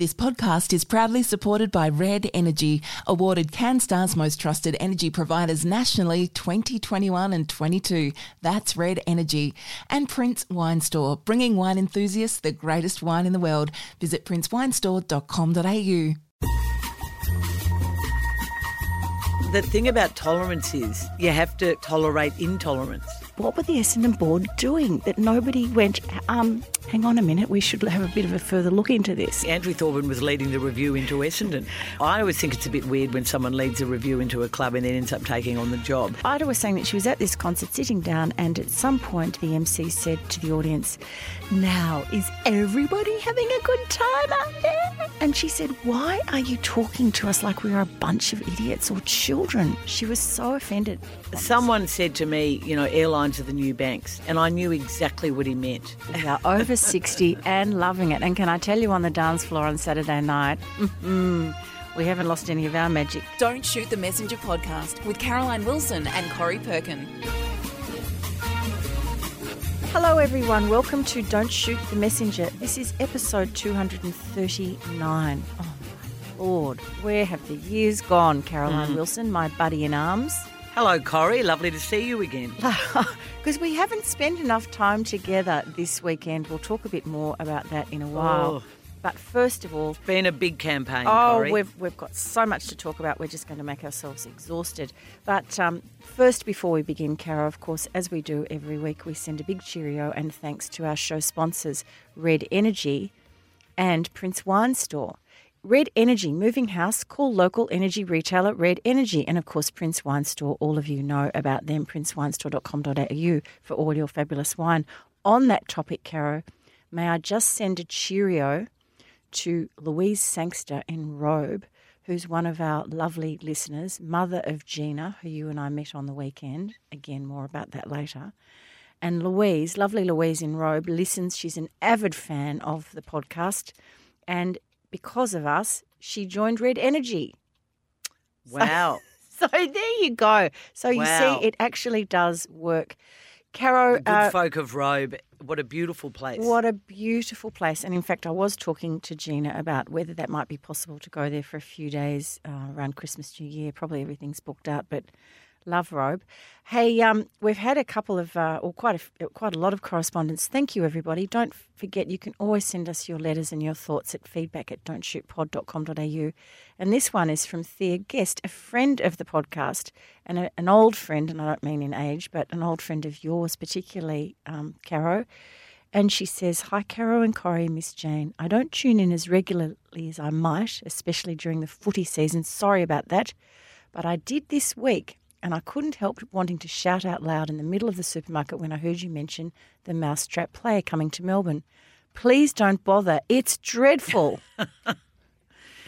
This podcast is proudly supported by Red Energy, awarded Canstar's Most Trusted Energy Providers nationally 2021 and 22. That's Red Energy. And Prince Wine Store, bringing wine enthusiasts the greatest wine in the world. Visit princewinestore.com.au. The thing about tolerance is you have to tolerate intolerance. What were the Essendon board doing that nobody went, hang on a minute, we should have a bit of a further look into this? Andrew Thorburn was leading the review into Essendon. I always think it's a bit weird when someone leads a review into a club and then ends up taking on the job. Ida was saying that she was at this concert sitting down, and at some point the MC said to the audience, now is everybody having a good time out there? And she said, why are you talking to us like we are a bunch of idiots or children? She was so offended. Someone said to me, you know, airline to the new banks, and I knew exactly what he meant. They are over 60 and loving it. And can I tell you, on the dance floor on Saturday night, we haven't lost any of our magic. Don't Shoot the Messenger podcast with Caroline Wilson and Corey Perkin. Hello everyone, welcome to Don't Shoot the Messenger. This is episode 239. Oh my Lord, where have the years gone? Caroline Wilson, my buddy in arms. Hello, Corrie. Lovely to see you again. Because we haven't spent enough time together this weekend. We'll talk a bit more about that in a while. Oh. But first of all... It's been a big campaign, Corrie. Oh, we've got so much to talk about. We're just going to make ourselves exhausted. But first, before we begin, Cara, of course, as we do every week, we send a big cheerio and thanks to our show sponsors, Red Energy and Prince Wine Store. Red Energy, moving house, call local energy retailer Red Energy. And, of course, Prince Wine Store, all of you know about them, princewinestore.com.au for all your fabulous wine. On that topic, Caro, may I just send a cheerio to Louise Sangster in Robe, who's one of our lovely listeners, mother of Gina, who you and I met on the weekend. Again, more about that later. And Louise, lovely Louise in Robe, listens. She's an avid fan of the podcast, and because of us, she joined Red Energy. Wow. So there you go. So you see, it actually does work. Caro. The good folk of Robe, what a beautiful place. What a beautiful place. And in fact, I was talking to Gina about whether that might be possible to go there for a few days around Christmas, New Year. Probably everything's booked out, but love Robe. Hey, we've had a couple of, quite a lot of correspondence. Thank you, everybody. Don't forget, you can always send us your letters and your thoughts at feedback@don'tshootpod.com.au. And this one is from Thea Guest, a friend of the podcast and an old friend, and I don't mean in age, but an old friend of yours, particularly Caro. And she says, hi, Caro and Corrie, Miss Jane. I don't tune in as regularly as I might, especially during the footy season. Sorry about that. But I did this week. And I couldn't help wanting to shout out loud in the middle of the supermarket when I heard you mention the Mousetrap Player coming to Melbourne. Please don't bother. It's dreadful.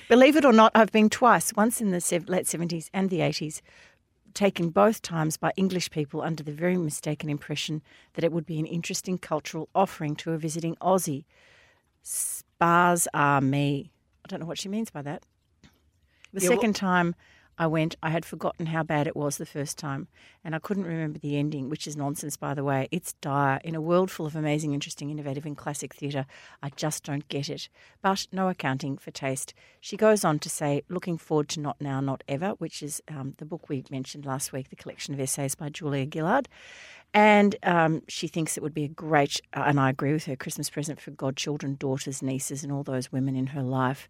Believe it or not, I've been twice, once in the late 70s and the 80s, taken both times by English people under the very mistaken impression that it would be an interesting cultural offering to a visiting Aussie. Spars are me. I don't know what she means by that. The second time... I went, I had forgotten how bad it was the first time, and I couldn't remember the ending, which is nonsense, by the way. It's dire. In a world full of amazing, interesting, innovative and classic theatre, I just don't get it. But no accounting for taste. She goes on to say, looking forward to Not Now, Not Ever, which is the book we mentioned last week, the collection of essays by Julia Gillard. And she thinks it would be a great, and I agree with her, Christmas present for godchildren, daughters, nieces and all those women in her life.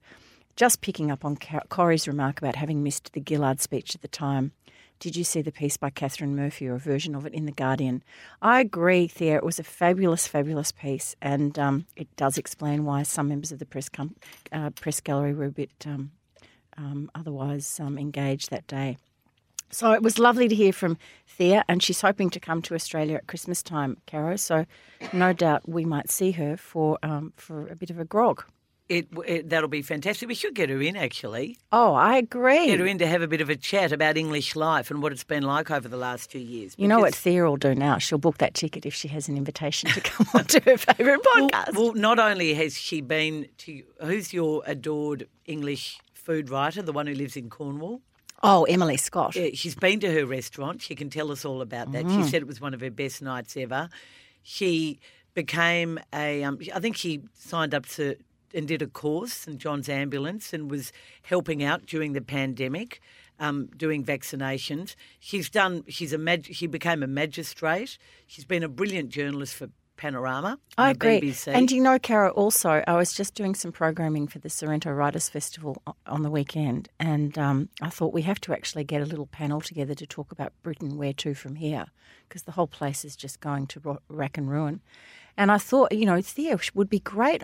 Just picking up on Corrie's remark about having missed the Gillard speech at the time. Did you see the piece by Catherine Murphy or a version of it in The Guardian? I agree, Thea. It was a fabulous, fabulous piece, and it does explain why some members of the press gallery were a bit otherwise engaged that day. So it was lovely to hear from Thea, and she's hoping to come to Australia at Christmas time, Caro, so no doubt we might see her for a bit of a grog. That'll be fantastic. We should get her in, actually. Oh, I agree. Get her in to have a bit of a chat about English life and what it's been like over the last few years. You know what Thea will do now? She'll book that ticket if she has an invitation to come on to her favourite podcast. Well, not only has she been to – who's your adored English food writer, the one who lives in Cornwall? Oh, Emily Scott. Yeah, she's been to her restaurant. She can tell us all about that. She said it was one of her best nights ever. She became I think she signed up to – and did a course, St John's Ambulance, and was helping out during the pandemic, doing vaccinations. She became a magistrate. She's been a brilliant journalist for Panorama. I agree. BBC. And you know, Cara, also, I was just doing some programming for the Sorrento Writers Festival on the weekend, and I thought we have to actually get a little panel together to talk about Britain, where to from here, because the whole place is just going to rack and ruin. And I thought, you know, Thea would be great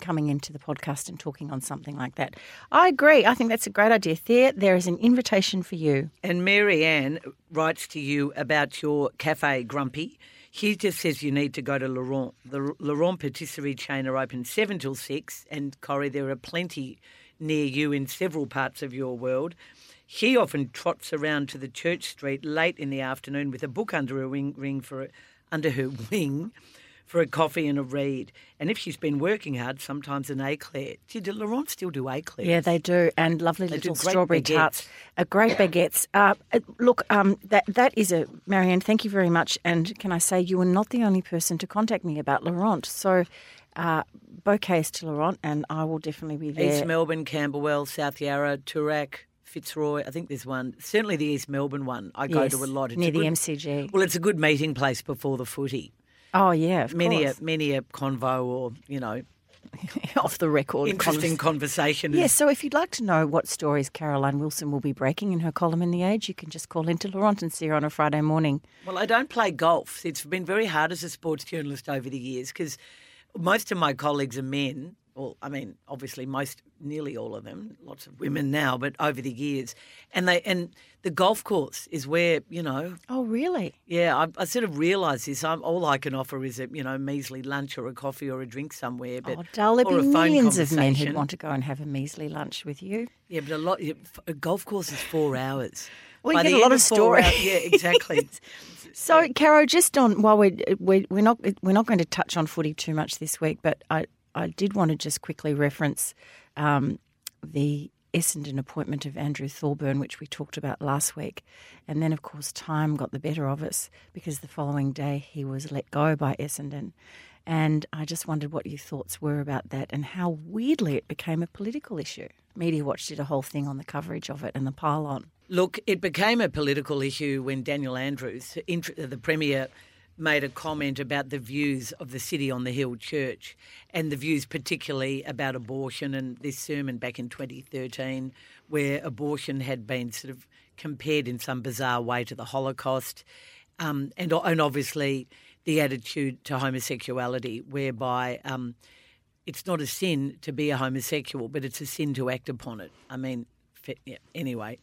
coming into the podcast and talking on something like that. I agree. I think that's a great idea. Thea, there is an invitation for you. And Mary Ann writes to you about your Cafe Grumpy. She just says you need to go to Laurent. The Laurent patisserie chain are open 7 till 6, and, Corrie, there are plenty near you in several parts of your world. She often trots around to the Church Street late in the afternoon with a book under her wing for a coffee and a read. And if she's been working hard, sometimes an éclair. Do Laurent still do éclairs? Yeah, they do, and lovely little strawberry tarts. A great baguettes. Look, that is a... Marianne, thank you very much. And can I say, you were not the only person to contact me about Laurent. So bouquets to Laurent, and I will definitely be there. East Melbourne, Camberwell, South Yarra, Toorak, Fitzroy. I think there's one. Certainly the East Melbourne one I go to a lot. It's near the MCG. Well, it's a good meeting place before the footy. Oh, yeah, of course. Many a convo or, you know, off the record. Interesting conversation. Yeah, so if you'd like to know what stories Caroline Wilson will be breaking in her column in The Age, you can just call into Laurent and see her on a Friday morning. Well, I don't play golf. It's been very hard as a sports journalist over the years because most of my colleagues are men. Well, I mean, obviously nearly all of them, lots of women now, but over the years. And the golf course is where, you know. Oh, really? Yeah, I sort of realise this. All I can offer is a, you know, measly lunch or a coffee or a drink somewhere. But, there'd be millions of men who'd want to go and have a measly lunch with you. Yeah, but a golf course is 4 hours. Well, you get a lot of stories. Yeah, exactly. So, Caro, just on while we're not going to touch on footy too much this week, but I did want to just quickly reference the Essendon appointment of Andrew Thorburn, which we talked about last week. And then, of course, time got the better of us because the following day he was let go by Essendon. And I just wondered what your thoughts were about that and how weirdly it became a political issue. Media Watch did a whole thing on the coverage of it and the pile-on. Look, it became a political issue when Daniel Andrews, the Premier, made a comment about the views of the City on the Hill Church and the views particularly about abortion and this sermon back in 2013 where abortion had been sort of compared in some bizarre way to the Holocaust and obviously the attitude to homosexuality whereby it's not a sin to be a homosexual but it's a sin to act upon it. I mean, yeah, anyway.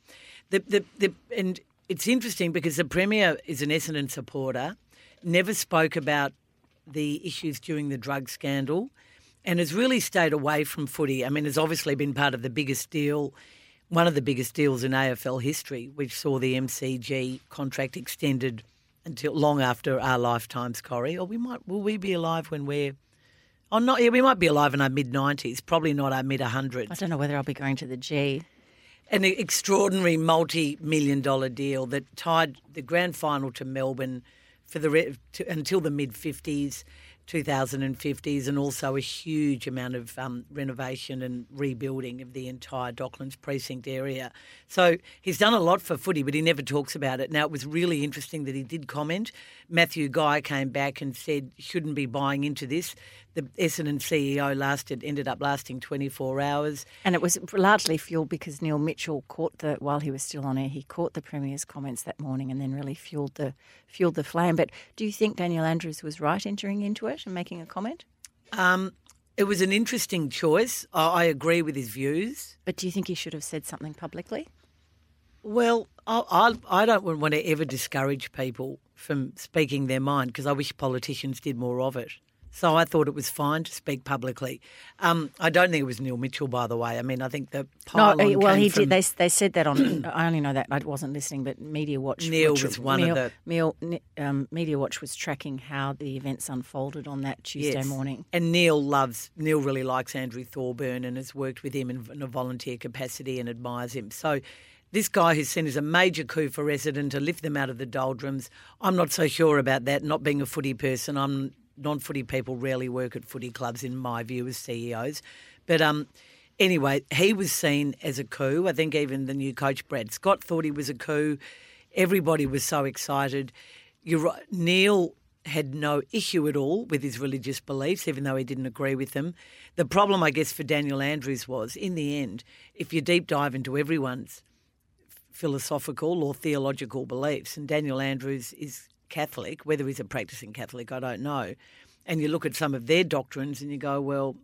And it's interesting because the Premier is an Essendon supporter, never spoke about the issues during the drug scandal and has really stayed away from footy. I mean, it's obviously been part of the biggest deal, one of the biggest deals in AFL history, which saw the MCG contract extended until long after our lifetimes, Corrie. Or will we be alive when we're... Oh, not, yeah, we might be alive in our mid-90s, probably not our mid-100s. I don't know whether I'll be going to the G. An extraordinary multi-million-dollar deal that tied the grand final to Melbourne until the mid-50s, 2050s, and also a huge amount of renovation and rebuilding of the entire Docklands precinct area. So he's done a lot for footy, but he never talks about it. Now, it was really interesting that he did comment. Matthew Guy came back and said, shouldn't be buying into this. The Essendon CEO ended up lasting 24 hours. And it was largely fuelled because Neil Mitchell while he was still on air, he caught the Premier's comments that morning and then really fuelled the flame. But do you think Daniel Andrews was right entering into it and making a comment? It was an interesting choice. I agree with his views. But do you think he should have said something publicly? Well, I don't want to ever discourage people from speaking their mind because I wish politicians did more of it. So I thought it was fine to speak publicly. I don't think it was Neil Mitchell, by the way. I mean, I think the pile-on came from... No, well, he did. They said that on... I only know that. I wasn't listening, but Media Watch... Media Watch was tracking how the events unfolded on that Tuesday morning. And Neil really likes Andrew Thorburn and has worked with him in a volunteer capacity and admires him. So... this guy who's seen as a major coup for Essendon to lift them out of the doldrums, I'm not so sure about that, not being a footy person. Non-footy people rarely work at footy clubs, in my view, as CEOs. But anyway, he was seen as a coup. I think even the new coach, Brad Scott, thought he was a coup. Everybody was so excited. You're right. Neil had no issue at all with his religious beliefs, even though he didn't agree with them. The problem, I guess, for Daniel Andrews was, in the end, if you deep dive into everyone's philosophical or theological beliefs, and Daniel Andrews is Catholic, whether he's a practicing Catholic, I don't know, and you look at some of their doctrines and you go, well...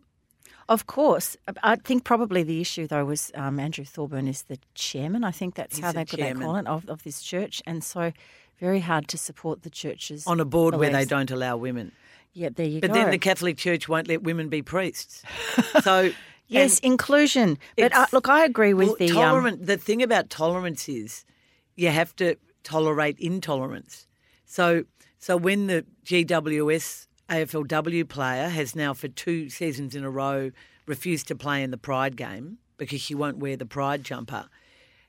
Of course. I think probably the issue, though, was Andrew Thorburn is the chairman. I think that's how they call it, of this church. And so... very hard to support the churches. On a board beliefs. Where they don't allow women. Yeah, there you go. But then the Catholic Church won't let women be priests. So yes, inclusion. But look, I agree with the... tolerant. The thing about tolerance is you have to tolerate intolerance. So when the GWS AFLW player has now for 2 seasons in a row refused to play in the Pride game because she won't wear the Pride jumper,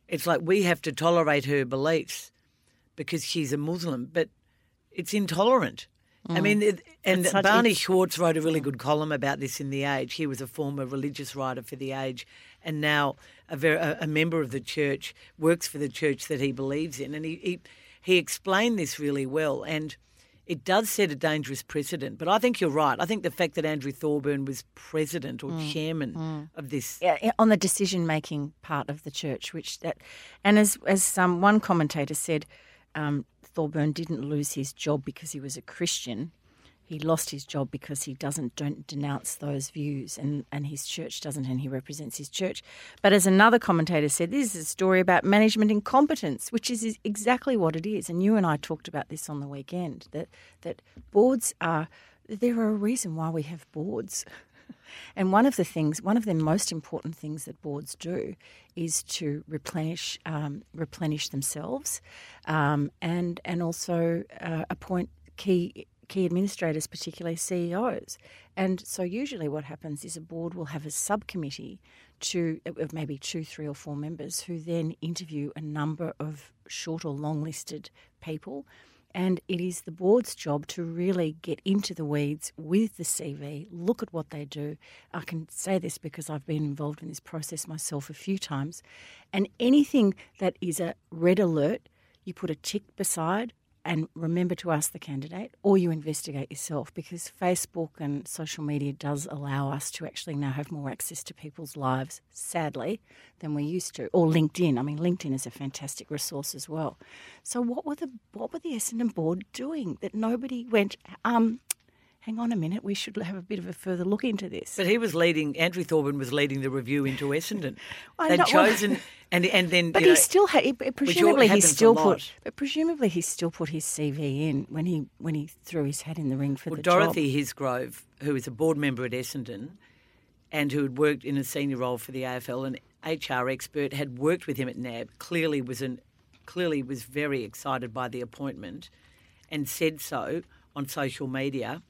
it's like we have to tolerate her beliefs because she's a Muslim, but it's intolerant. Mm. I mean, and Barney Schwartz wrote a really good column about this in The Age. He was a former religious writer for The Age and now a member of the church, works for the church that he believes in. And he explained this really well, and it does set a dangerous precedent. But I think you're right. I think the fact that Andrew Thorburn was president or chairman of this... yeah, on the decision-making part of the church, and as one commentator said... Thorburn didn't lose his job because he was a Christian. He lost his job because he don't denounce those views, and his church doesn't, and he represents his church. But as another commentator said, this is a story about management incompetence, which is exactly what it is. And you and I talked about this on the weekend, that boards are – there are a reason why we have boards. And one of the most important things that boards do is to replenish themselves, and also appoint key administrators, particularly CEOs. And so usually what happens is a board will have a subcommittee of maybe 2, 3 or 4 members who then interview a number of short or long listed people. And it is the board's job to really get into the weeds with the CV, look at what they do. I can say this because I've been involved in this process myself a few times. And anything that is a red alert, you put a tick beside and remember to ask the candidate, or you investigate yourself, because Facebook and social media does allow us to actually now have more access to people's lives, sadly, than we used to. Or LinkedIn. I mean, LinkedIn is a fantastic resource as well. So what were the Essendon board doing that nobody went, hang on a minute, we should have a bit of a further look into this? But Andrew Thorburn was leading the review into Essendon. They'd chosen, and then... But presumably he still put his CV in when he threw his hat in the ring for the job. Well, Dorothy Hisgrove, who is a board member at Essendon and who had worked in a senior role for the AFL, an HR expert, had worked with him at NAB, clearly was very excited by the appointment and said so on social media...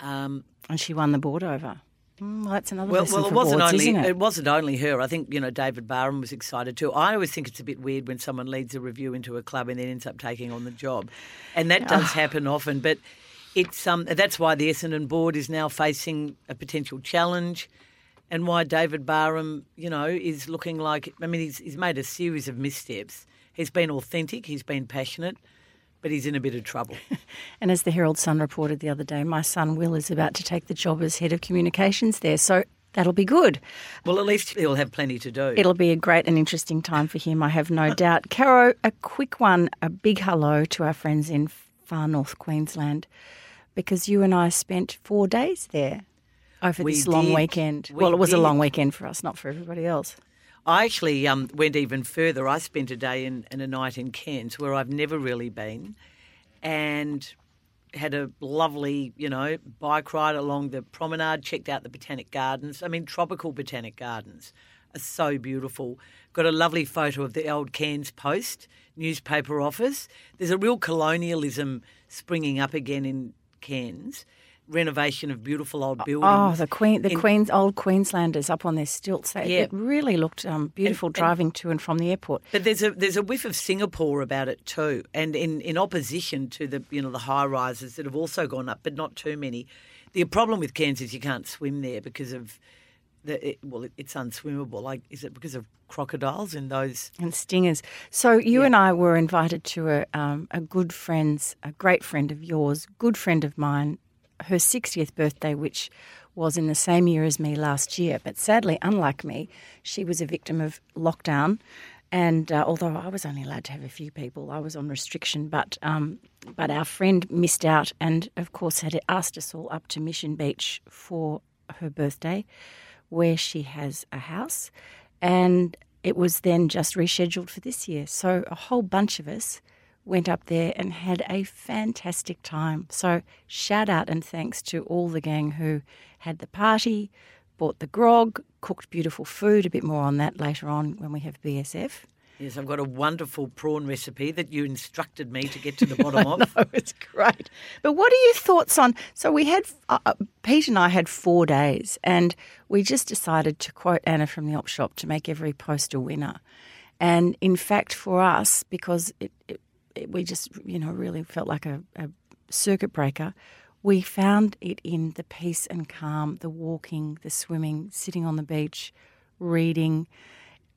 and she won the board over. Well, that's another lesson for boards, isn't it? It wasn't only her. I think, David Barham was excited too. I always think it's a bit weird when someone leads a review into a club and then ends up taking on the job. And that does happen often. But it's that's why the Essendon board is now facing a potential challenge and why David Barham, is looking like... I mean, he's made a series of missteps. He's been authentic. He's been passionate. But he's in a bit of trouble. And as the Herald Sun reported the other day, my son Will is about to take the job as head of communications there, so that'll be good. Well, at least he'll have plenty to do. It'll be a great and interesting time for him, I have no doubt. Caro, a quick one, a big hello to our friends in far north Queensland, because you and I spent 4 days there over this long weekend. Well, it was a long weekend for us, not for everybody else. I actually went even further. I spent a day and a night in Cairns, where I've never really been, and had a lovely, bike ride along the promenade, checked out the botanic gardens. I mean, tropical botanic gardens are so beautiful. Got a lovely photo of the old Cairns Post newspaper office. There's a real colonialism springing up again in Cairns. Renovation of beautiful old buildings. Oh, old Queenslanders up on their stilts. It really looked beautiful driving to and from the airport. But there's a whiff of Singapore about it too, and in opposition to the the high rises that have also gone up, but not too many. The problem with Cairns is you can't swim there because of It's unswimmable. Like, is it because of crocodiles and those? And stingers. So you and I were invited to a great friend of mine, her 60th birthday, which was in the same year as me last year. But sadly, unlike me, she was a victim of lockdown. And although I was only allowed to have a few people, I was on restriction, but our friend missed out and, of course, had asked us all up to Mission Beach for her birthday, where she has a house, and it was then just rescheduled for this year. So a whole bunch of us went up there and had a fantastic time. So shout out and thanks to all the gang who had the party, bought the grog, cooked beautiful food. A bit more on that later on when we have BSF. Yes, I've got a wonderful prawn recipe that you instructed me to get to the bottom of. Oh, it's great. But what are your thoughts on... So we had... Pete and I had 4 days, and we just decided to quote Anna from the op shop to make every post a winner. And in fact, for us, because we really felt like a circuit breaker, we found it in the peace and calm, the walking, the swimming, sitting on the beach, reading...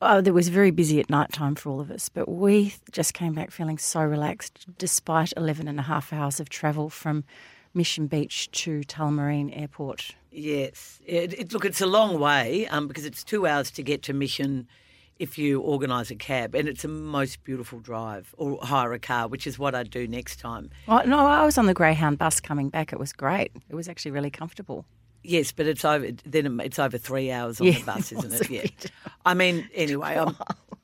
Oh, it was very busy at night time for all of us, but we just came back feeling so relaxed despite 11 and a half hours of travel from Mission Beach to Tullamarine Airport. Yes. It's a long way because it's 2 hours to get to Mission if you organise a cab, and it's a most beautiful drive, or hire a car, which is what I'd do next time. Oh, no, I was on the Greyhound bus coming back. It was great. It was actually really comfortable. Yes, but it's over 3 hours on the bus, isn't it? Yeah. I mean, anyway,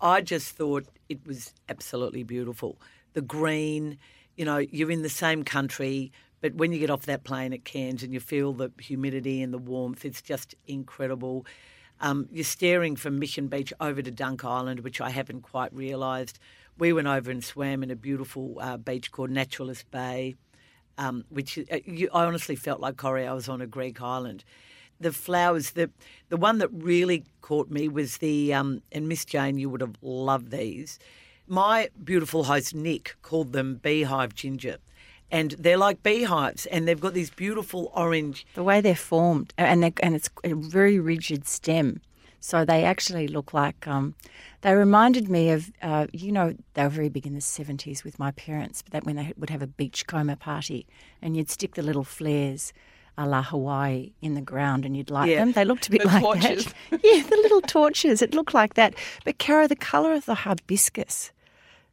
I just thought it was absolutely beautiful. The green, you're in the same country, but when you get off that plane at Cairns and you feel the humidity and the warmth, it's just incredible. You're staring from Mission Beach over to Dunk Island, which I haven't quite realised. We went over and swam in a beautiful beach called Naturalist Bay. I honestly felt like Corrie, I was on a Greek island. The flowers, the one that really caught me was and Miss Jane, you would have loved these. My beautiful host, Nick, called them beehive ginger. And they're like beehives, and they've got these beautiful orange... The way they're formed, and it's a very rigid stem. So they actually look like... they reminded me of, they were very big in the 70s with my parents, but that when they would have a beachcomber party and you'd stick the little flares a la Hawaii in the ground and you'd light them. They looked a bit like torches. That. Yeah, the little torches. It looked like that. But, Cara, the colour of the hibiscus.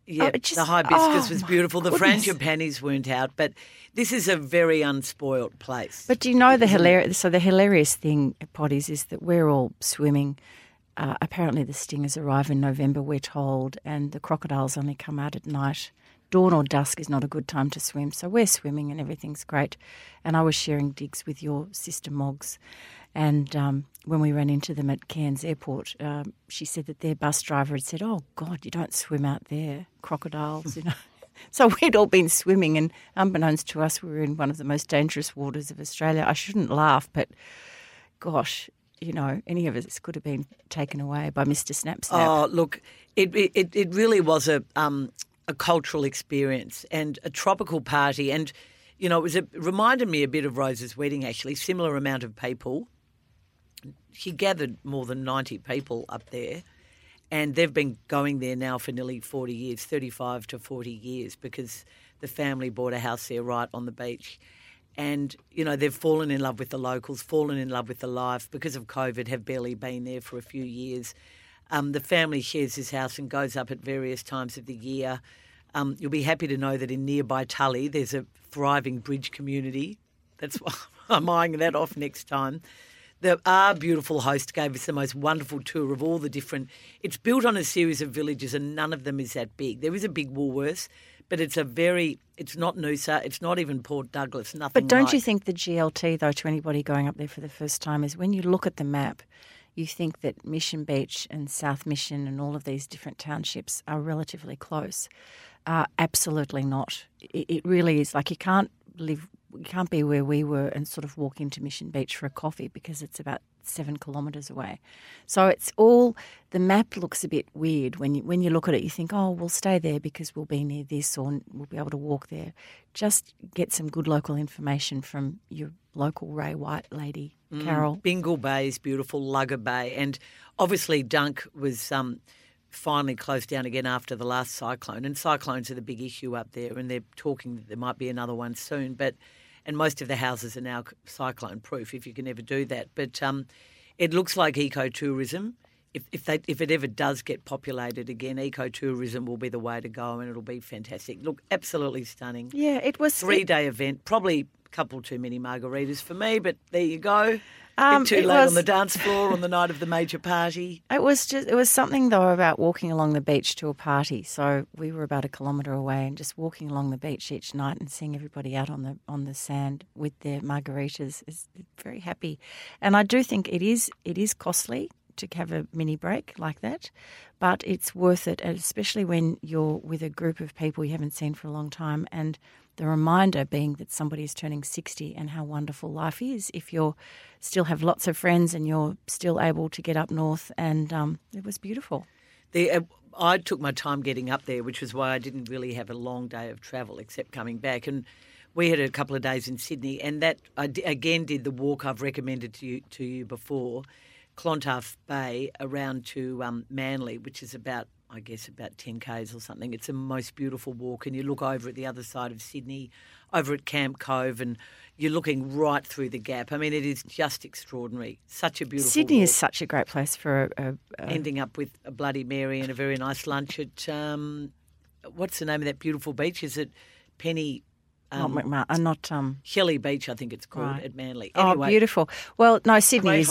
Yeah, the hibiscus was beautiful. The frangipanis weren't out, but this is a very unspoilt place. But do you know the hilarious thing at Potties is that we're all swimming. Apparently the stingers arrive in November, we're told, and the crocodiles only come out at night. Dawn or dusk is not a good time to swim, so we're swimming and everything's great. And I was sharing digs with your sister Moggs, and when we ran into them at Cairns Airport, she said that their bus driver had said, "Oh God, you don't swim out there, crocodiles," you know. So we'd all been swimming, and unbeknownst to us, we were in one of the most dangerous waters of Australia. I shouldn't laugh, but gosh. Any of us could have been taken away by Mr. Snap Snap. Oh, look, it really was a cultural experience and a tropical party. And, it reminded me a bit of Rose's wedding, actually, similar amount of people. She gathered more than 90 people up there, and they've been going there now for nearly 40 years, 35 to 40 years, because the family bought a house there right on the beach. And, they've fallen in love with the locals, fallen in love with the life. Because of COVID, have barely been there for a few years. The family shares this house and goes up at various times of the year. You'll be happy to know that in nearby Tully, there's a thriving bridge community. That's why I'm eyeing that off next time. Our beautiful host gave us the most wonderful tour of all the different... It's built on a series of villages and none of them is that big. There is a big Woolworths. But it's not Noosa, it's not even Port Douglas, nothing. But don't you think the GLT, though, to anybody going up there for the first time, is when you look at the map, you think that Mission Beach and South Mission and all of these different townships are relatively close. Absolutely not. It really is. Like you can't be where we were and sort of walk into Mission Beach for a coffee because it's about 7 kilometres away. So it's all the map looks a bit weird. When you look at it, you think, oh, we'll stay there because we'll be near this or we'll be able to walk there. Just get some good local information from your local Ray White lady, Carol. Bengal Bay is beautiful, Lugger Bay. And obviously Dunk was finally closed down again after the last cyclone. And cyclones are the big issue up there, and they're talking that there might be another one soon. And most of the houses are now cyclone-proof, if you can ever do that. But it looks like ecotourism. If it ever does get populated again, ecotourism will be the way to go, and it'll be fantastic. Look, absolutely stunning. Yeah, it was three-day event. Probably a couple too many margaritas for me, but there you go. It was too late on the dance floor on the night of the major party. It was something though about walking along the beach to a party. So we were about a kilometre away, and just walking along the beach each night and seeing everybody out on the sand with their margaritas is very happy. And I do think it is costly to have a mini break like that, but it's worth it, and especially when you're with a group of people you haven't seen for a long time, and the reminder being that somebody is turning 60 and how wonderful life is if you still have lots of friends and you're still able to get up north, and it was beautiful. I took my time getting up there, which was why I didn't really have a long day of travel except coming back, and we had a couple of days in Sydney, and that I again did the walk I've recommended to you before, Clontarf Bay around to Manly, which is about 10 Ks or something. It's the most beautiful walk, and you look over at the other side of Sydney, over at Camp Cove, and you're looking right through the gap. I mean, it is just extraordinary. Such a beautiful walk. Is such a great place for ending up with a Bloody Mary and a very nice lunch at what's the name of that beautiful beach? Is it Penny? Shelley Beach, I think it's called, right, at Manly. Anyway, oh, beautiful. Well, no, Sydney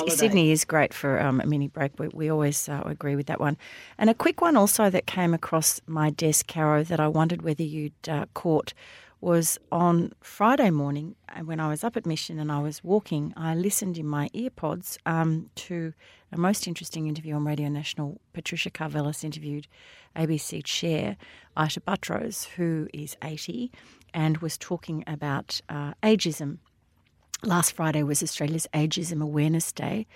is great for a mini break. We always agree with that one. And a quick one also that came across my desk, Caro, that I wondered whether you'd caught was on Friday morning when I was up at Mission and I was walking, I listened in my earpods to a most interesting interview on Radio National. Patricia Karvelas interviewed ABC Chair Aisha Buttrose, who is 80, and was talking about ageism. Last Friday was Australia's Ageism Awareness Day,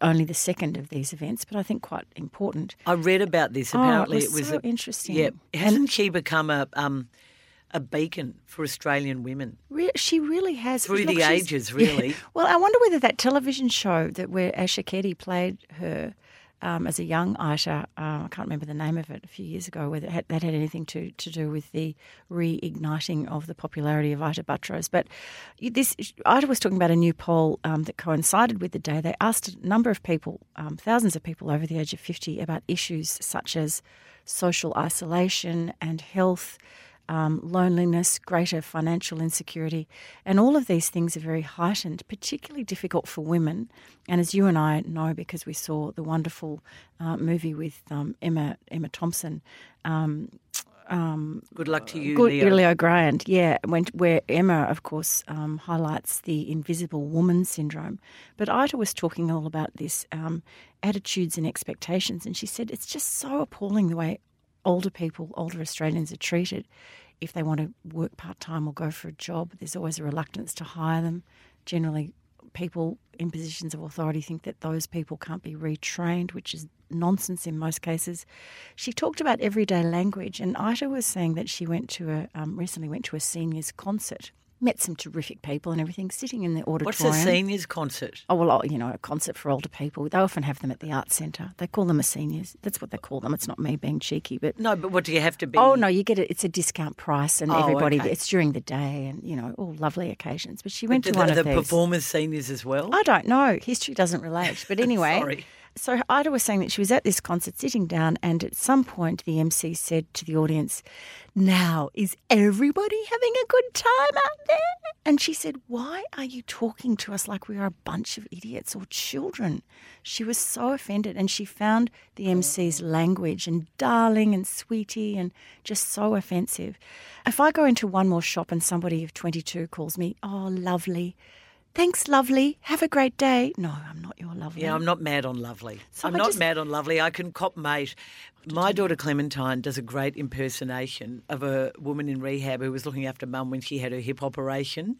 only the second of these events, but I think quite important. I read about this. Apparently it was so interesting. Yeah, hasn't she become a beacon for Australian women? She really has. Through the ages, really. Yeah. Well, I wonder whether that television show where Asha Keddy played her as a young Aisha, I can't remember the name of it, a few years ago, whether that had anything to do with the reigniting of the popularity of Aisha Buttrose. But Aisha was talking about a new poll that coincided with the day. They asked a number of people, thousands of people over the age of 50, about issues such as social isolation and health, loneliness, greater financial insecurity, and all of these things are very heightened, particularly difficult for women. And as you and I know, because we saw the wonderful movie with Emma Thompson, Good Luck to You, Leo Grant, yeah, where Emma, of course, highlights the invisible woman syndrome. But Ida was talking all about this attitudes and expectations, and she said it's just so appalling the way older Australians are treated. If they want to work part-time or go for a job, there's always a reluctance to hire them. Generally, people in positions of authority think that those people can't be retrained, which is nonsense in most cases. She talked about everyday language, and Aisha was saying that she recently went to a seniors concert, met some terrific people and everything, sitting in the auditorium. What's a seniors concert? Oh, well, a concert for older people. They often have them at the arts centre. They call them a seniors. That's what they call them. It's not me being cheeky, but... No, but what do you have to be? Oh, no, you get it. It's a discount price and everybody... Okay. It's during the day and, all lovely occasions. But she went to one of these. Are the performers seniors as well? I don't know. History doesn't relate. But anyway... Sorry. So Ida was saying that she was at this concert sitting down, and at some point the MC said to the audience, "Now, is everybody having a good time out there?" And she said, "Why are you talking to us like we are a bunch of idiots or children?" She was so offended, and she found the MC's language and darling and sweetie and just so offensive. If I go into one more shop and somebody of 22 calls me, "Oh, lovely. Thanks, lovely. Have a great day." No, I'm not your lovely. Yeah, I'm not mad on lovely. Mad on lovely. I can cop mate. My daughter Clementine does a great impersonation of a woman in rehab who was looking after mum when she had her hip operation.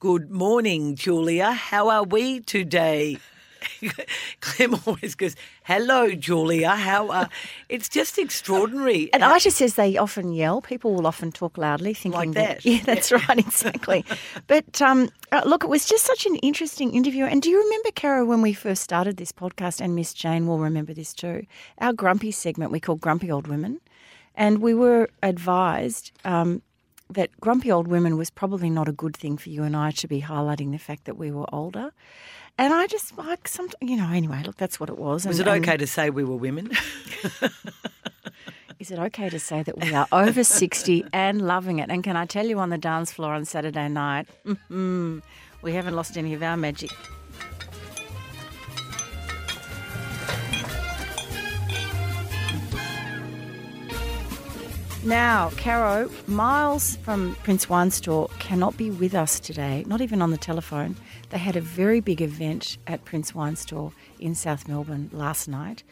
"Good morning, Julia. How are we today?" Clem always goes, hello, Julia, how are... It's just extraordinary. And Aisha says they often yell. People will often talk loudly thinking like that. Yeah, that's right, exactly. But, look, it was just such an interesting interview. And do you remember, Cara, when we first started this podcast, and Miss Jane will remember this too, our grumpy segment we call Grumpy Old Women, and we were advised... that grumpy old women was probably not a good thing for you and I to be highlighting the fact that we were older. And I just like some, you know, anyway, look, that's what it was. Was it okay to say we were women? Is it okay to say that we are over 60 and loving it? And can I tell you, on the dance floor on Saturday night, we haven't lost any of our magic. Now, Caro, Miles from Prince Wine Store cannot be with us today, not even on the telephone. They had a very big event at Prince Wine Store in South Melbourne last night.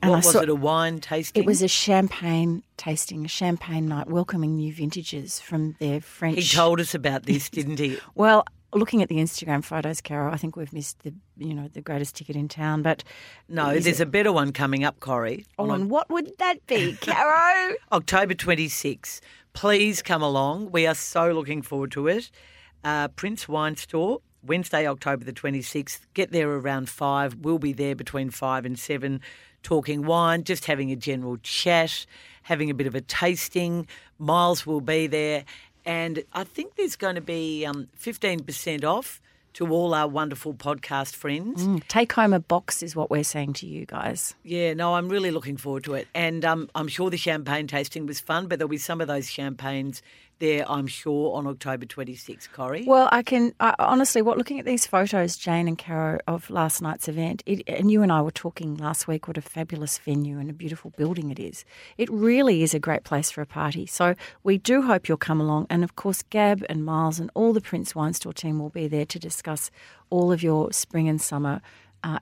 And was it a wine tasting? It was a champagne tasting, a champagne night, welcoming new vintages from their French... He told us about this, didn't he? Well, looking at the Instagram photos, Caro, I think we've missed the greatest ticket in town. But no, there's a better one coming up, Corrie. Oh, and what would that be, Caro? October 26th. Please come along. We are so looking forward to it. Prince Wine Store, Wednesday, October the 26th. Get there around 5. We'll be there between 5 and 7 talking wine, just having a general chat, having a bit of a tasting. Miles will be there. And I think there's going to be 15% off to all our wonderful podcast friends. Take home a box is what we're saying to you guys. Yeah, no, I'm really looking forward to it. And I'm sure the champagne tasting was fun, but there'll be some of those champagnes there, I'm sure, on October 26th, Corrie. Well, looking at these photos, Jane and Caro, of last night's event, and you and I were talking last week what a fabulous venue and a beautiful building it is. It really is a great place for a party. So we do hope you'll come along. And, of course, Gab and Miles and all the Prince Wine Store team will be there to discuss all of your spring and summer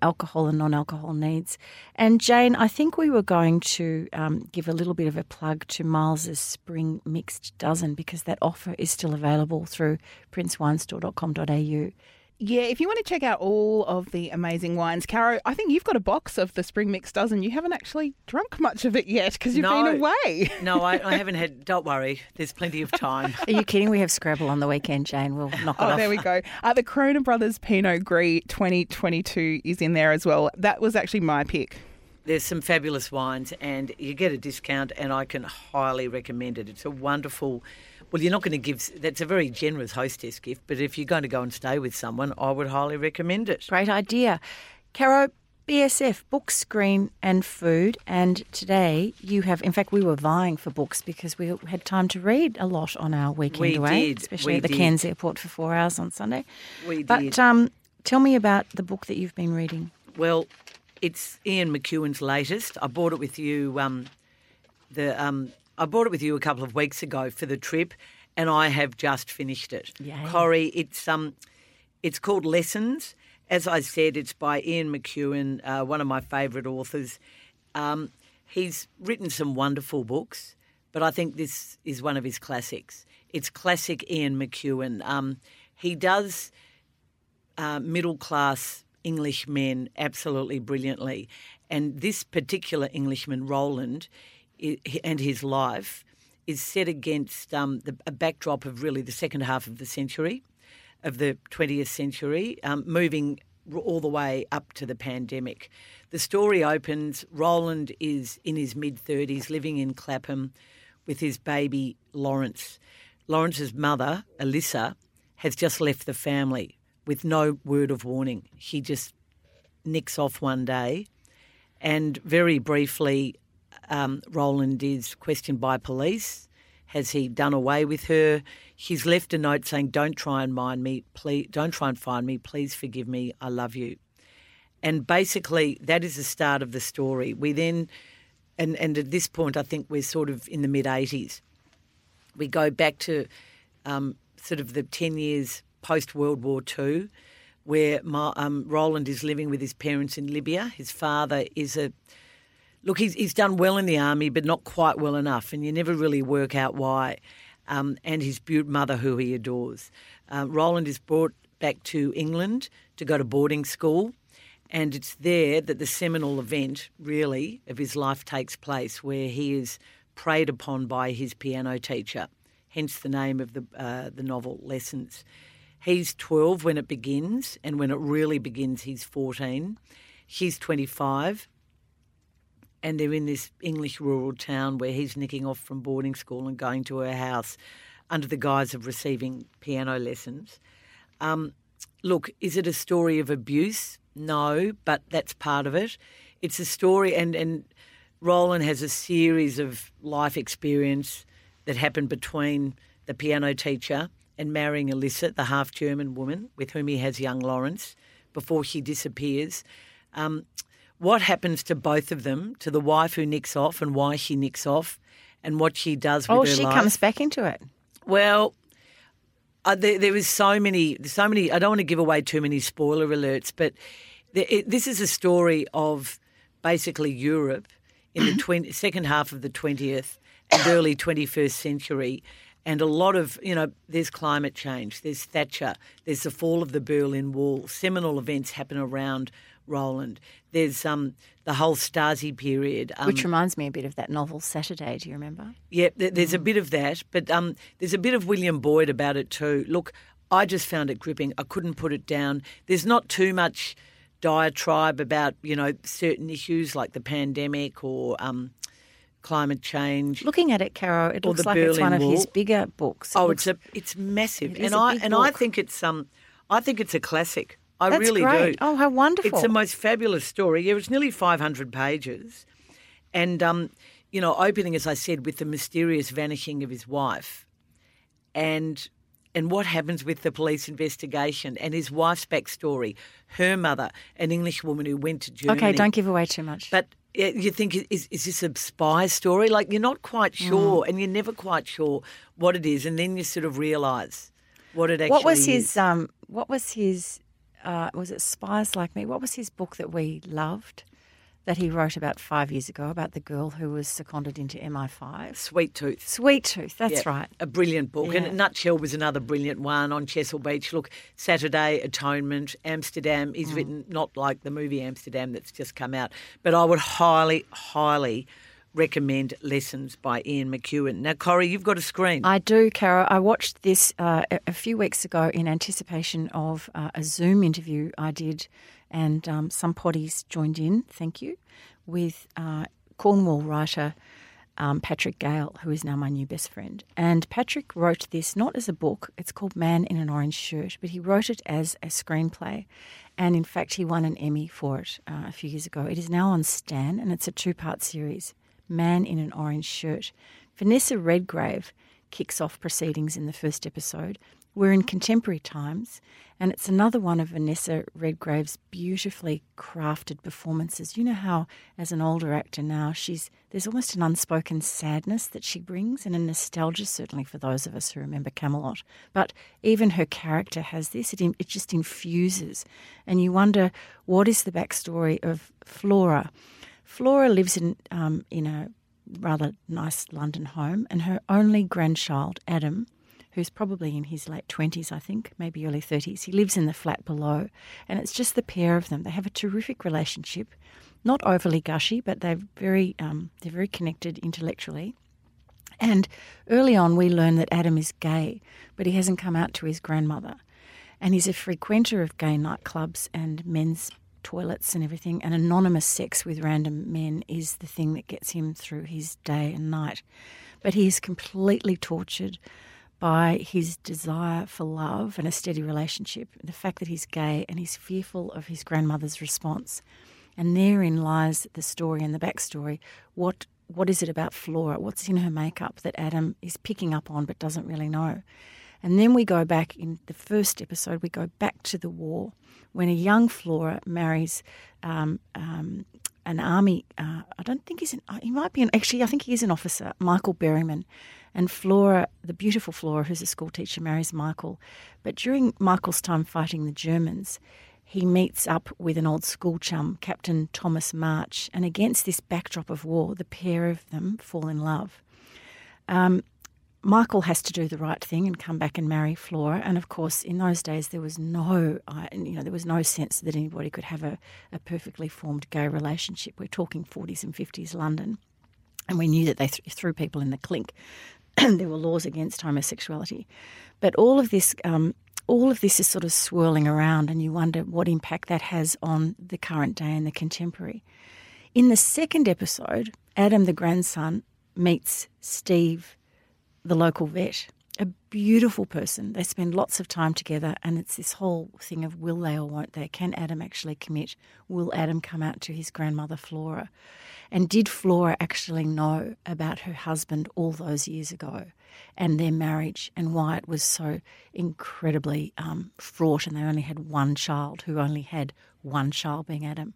alcohol and non-alcohol needs. And Jane, I think we were going to give a little bit of a plug to Miles's Spring Mixed Dozen, because that offer is still available through princewinestore.com.au. Yeah, if you want to check out all of the amazing wines, Caro, I think you've got a box of the Spring Mixed Dozen. You haven't actually drunk much of it yet because you've been away. No, I haven't had. Don't worry, there's plenty of time. Are you kidding? We have Scrabble on the weekend, Jane. We'll knock it off. Oh, there we go. The Corona Brothers Pinot Gris 2022 is in there as well. That was actually my pick. There's some fabulous wines and you get a discount, and I can highly recommend it. It's a wonderful... Well, you're not going to give... That's a very generous hostess gift, but if you're going to go and stay with someone, I would highly recommend it. Great idea. Caro, BSF, books, screen and food. And today you have... In fact, we were vying for books because we had time to read a lot on our weekend away. Especially at the Cairns Airport for 4 hours on Sunday. But tell me about the book that you've been reading. Well, it's Ian McEwan's latest. I bought it with you... I bought it with you a couple of weeks ago for the trip, and I have just finished it. Yay. Corrie, it's called Lessons. As I said, it's by Ian McEwan, one of my favourite authors. He's written some wonderful books, but I think this is one of his classics. It's classic Ian McEwan. He does middle-class English men absolutely brilliantly, and this particular Englishman, Roland, and his life is set against a backdrop of really the second half of the century, of the 20th century, moving all the way up to the pandemic. The story opens, Roland is in his mid-30s, living in Clapham with his baby Lawrence. Lawrence's mother, Alyssa, has just left the family with no word of warning. She just nicks off one day, and very briefly... Roland is questioned by police. Has he done away with her? He's left a note saying, "Don't try and mind me. Please, don't try and find me. Please forgive me. I love you." And basically, that is the start of the story. We then, and at this point, I think we're sort of in the mid 80s. We go back to sort of the 10 years post World War II, where Roland is living with his parents in Libya. His father is Look, he's done well in the army, but not quite well enough, and you never really work out why, and his mother, who he adores. Roland is brought back to England to go to boarding school, And it's there that the seminal event, really, of his life takes place, where he is preyed upon by his piano teacher, hence the name of the novel, Lessons. He's 12 when it begins, and when it really begins, he's 14. She's 25, and they're in this English rural town where he's nicking off from boarding school and going to her house under the guise of receiving piano lessons. Look, is it a story of abuse? No, but that's part of it. It's a story, and Roland has a series of life experience that happened between the piano teacher and marrying Alyssa, the half-German woman with whom he has young Lawrence, before she disappears. What happens to both of them, to the wife who nicks off and why she nicks off and what she does with her life. Oh, she comes back into it. Well... there was so many. I don't want to give away too many spoiler alerts, but this is a story of basically Europe in the second half of the 20th and early 21st century, and a lot of, there's climate change, there's Thatcher, there's the fall of the Berlin Wall. Seminal events happen around Roland. There's the whole Stasi period. Which reminds me a bit of that novel Saturday, do you remember? Yeah, there's a bit of that, but there's a bit of William Boyd about it too. Look, I just found it gripping. I couldn't put it down. There's not too much diatribe about, certain issues like the pandemic or climate change. Looking at it, Caro, it looks like it's one of his bigger books. Oh, it's massive. I think it's a classic. That's really great. Do. Oh, how wonderful. It's the most fabulous story. Yeah, it's nearly 500 pages. And, opening, as I said, with the mysterious vanishing of his wife and what happens with the police investigation and his wife's backstory, her mother, an English woman who went to Germany. Okay, don't give away too much. But you think, is this a spy story? Like, you're not quite sure and you're never quite sure what it is. And then you sort of realise what it actually is. Was it Spies Like Me? What was his book that we loved that he wrote about 5 years ago about the girl who was seconded into MI5? Sweet Tooth, that's right. A brilliant book. Yeah. And Nutshell was another brilliant one on Chesil Beach. Look, Saturday, Atonement, Amsterdam. He's written not like the movie Amsterdam that's just come out, but I would highly, highly recommend Lessons by Ian McEwan. Now, Corrie, you've got a screen. I do, Cara. I watched this a few weeks ago in anticipation of a Zoom interview I did, and some poddies joined in, thank you, with Cornwall writer Patrick Gale, who is now my new best friend. And Patrick wrote this not as a book. It's called Man in an Orange Shirt, but he wrote it as a screenplay. And, in fact, he won an Emmy for it a few years ago. It is now on Stan, and it's a two-part series. Man in an Orange Shirt. Vanessa Redgrave kicks off proceedings in the first episode. We're in contemporary times, and it's another one of Vanessa Redgrave's beautifully crafted performances. You know how, as an older actor now, there's almost an unspoken sadness that she brings, and a nostalgia, certainly for those of us who remember Camelot. But even her character has this. It just infuses. And you wonder, what is the backstory of Flora? Flora lives in a rather nice London home, and her only grandchild, Adam, who's probably in his late 20s, I think, maybe early 30s, he lives in the flat below, and it's just the pair of them. They have a terrific relationship, not overly gushy, but they're very connected intellectually. And early on we learn that Adam is gay, but he hasn't come out to his grandmother, and he's a frequenter of gay nightclubs and men's toilets and everything, and anonymous sex with random men is the thing that gets him through his day and night. But he is completely tortured by his desire for love and a steady relationship, the fact that he's gay, and he's fearful of his grandmother's response. And therein lies the story and the backstory. What is it about Flora? What's in her makeup that Adam is picking up on but doesn't really know? And then we go back in the first episode, we go back to the war when a young Flora marries an army. I don't think he's an – he might be an – actually, I think he is an officer, Michael Berryman. And Flora, the beautiful Flora, who's a school teacher, marries Michael. But during Michael's time fighting the Germans, he meets up with an old school chum, Captain Thomas March. And against this backdrop of war, the pair of them fall in love. Michael has to do the right thing and come back and marry Flora. And, of course, in those days there was no sense that anybody could have a perfectly formed gay relationship. We're talking 40s and 50s London. And we knew that they threw people in the clink. There were laws against homosexuality. But all of this is sort of swirling around, and you wonder what impact that has on the current day and the contemporary. In the second episode, Adam, the grandson, meets Steve, the local vet, a beautiful person. They spend lots of time together, and it's this whole thing of will they or won't they? Can Adam actually commit? Will Adam come out to his grandmother, Flora? And did Flora actually know about her husband all those years ago and their marriage and why it was so incredibly fraught, and they only had one child, being Adam?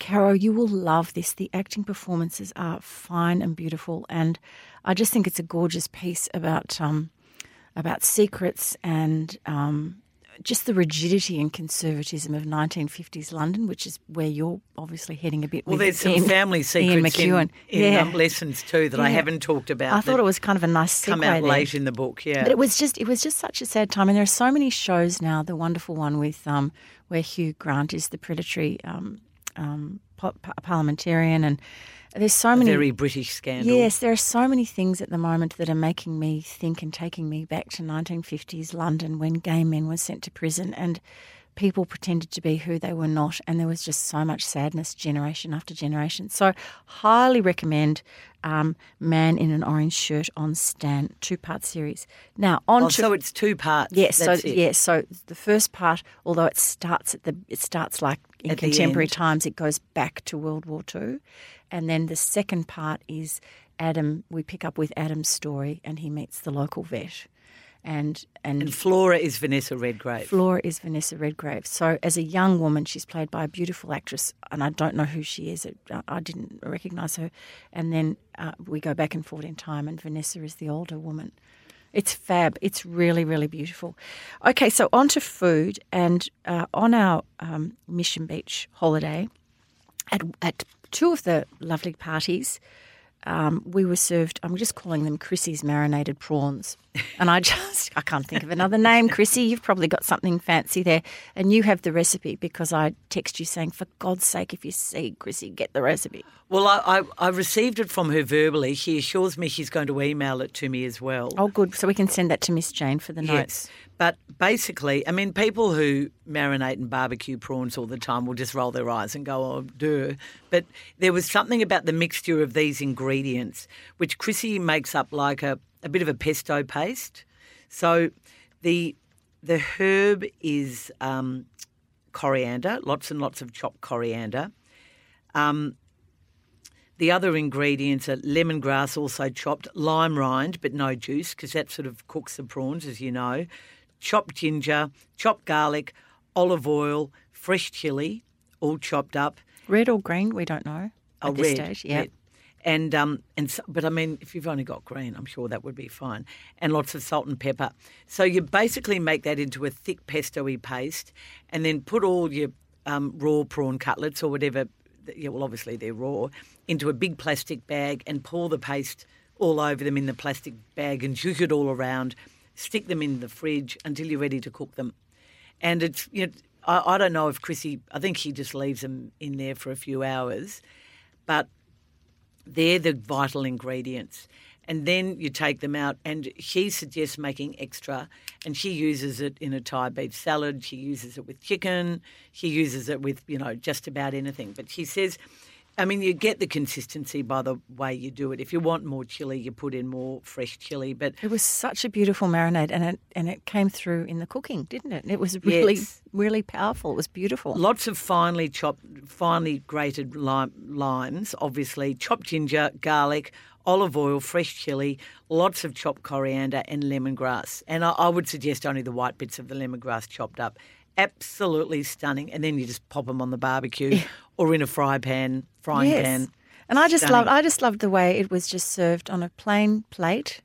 Caro, you will love this. The acting performances are fine and beautiful, and I just think it's a gorgeous piece about secrets and just the rigidity and conservatism of 1950s London, which is where you're obviously heading a bit. Well, there's some family secrets in Lessons too that I haven't talked about. I thought it was kind of a nice segue. Come out late in the book, yeah. But it was just such a sad time, and there are so many shows now. The wonderful one with where Hugh Grant is the predatory parliamentarian, and there's so many very British scandals. Yes, there are so many things at the moment that are making me think and taking me back to 1950s London when gay men were sent to prison and people pretended to be who they were not, and there was just so much sadness generation after generation. So highly recommend Man in an Orange Shirt on Stan, two-part series. Now on so it's two parts. Yes, so the first part, although it starts like in contemporary times, it goes back to World War II. And then the second part is Adam. We pick up with Adam's story, and he meets the local vet. And Flora is Vanessa Redgrave. So as a young woman, she's played by a beautiful actress, and I don't know who she is. I didn't recognise her. And then we go back and forth in time, and Vanessa is the older woman. It's fab. It's really, really beautiful. Okay, so on to food. And on our Mission Beach holiday, at two of the lovely parties, we were served, I'm just calling them Chrissy's marinated prawns. And I can't think of another name. Chrissy, you've probably got something fancy there. And you have the recipe, because I text you saying, for God's sake, if you see Chrissy, get the recipe. Well, I received it from her verbally. She assures me she's going to email it to me as well. Oh, good. So we can send that to Miss Jane for the notes. But basically, I mean, people who marinate and barbecue prawns all the time will just roll their eyes and go, oh, duh. But there was something about the mixture of these ingredients, which Chrissy makes up like a bit of a pesto paste. So the herb is coriander, lots and lots of chopped coriander. The other ingredients are lemongrass, also chopped, lime rind, but no juice, because that sort of cooks the prawns, as you know, chopped ginger, chopped garlic, olive oil, fresh chilli, all chopped up. Red or green, we don't know at this stage. Yeah. Red. But I mean, if you've only got green, I'm sure that would be fine. And lots of salt and pepper. So you basically make that into a thick pesto-y paste, and then put all your raw prawn cutlets or whatever, obviously they're raw, into a big plastic bag and pour the paste all over them in the plastic bag and juice it all around. Stick them in the fridge until you're ready to cook them. And it's, I don't know if Chrissy, I think she just leaves them in there for a few hours, but they're the vital ingredients. And then you take them out, and she suggests making extra, and she uses it in a Thai beef salad. She uses it with chicken. She uses it with, just about anything. But she says, I mean, you get the consistency by the way you do it. If you want more chilli, you put in more fresh chilli. But it was such a beautiful marinade, and it came through in the cooking, didn't it? It was really, really powerful. It was beautiful. Lots of finely grated limes, obviously, chopped ginger, garlic, olive oil, fresh chilli, lots of chopped coriander and lemongrass. And I would suggest only the white bits of the lemongrass chopped up. Absolutely stunning. And then you just pop them on the barbecue or in a frying pan. And I just loved the way it was just served on a plain plate,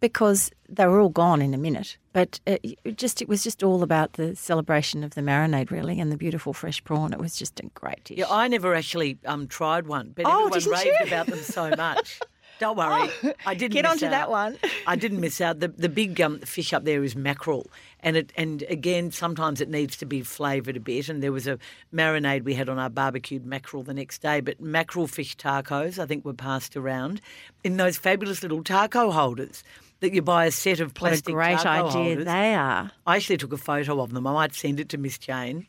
because they were all gone in a minute. But it was just all about the celebration of the marinade, really, and the beautiful fresh prawn. It was just a great dish. Yeah, I never actually tried one, but everyone raved about them so much. Don't worry. Oh, I didn't get onto that one. I didn't miss out. The big fish up there is mackerel. And again, sometimes it needs to be flavoured a bit. And there was a marinade we had on our barbecued mackerel the next day. But mackerel fish tacos, I think, were passed around in those fabulous little taco holders that you buy a set of plastic taco holders. What a great idea they are. I actually took a photo of them. I might send it to Miss Jane.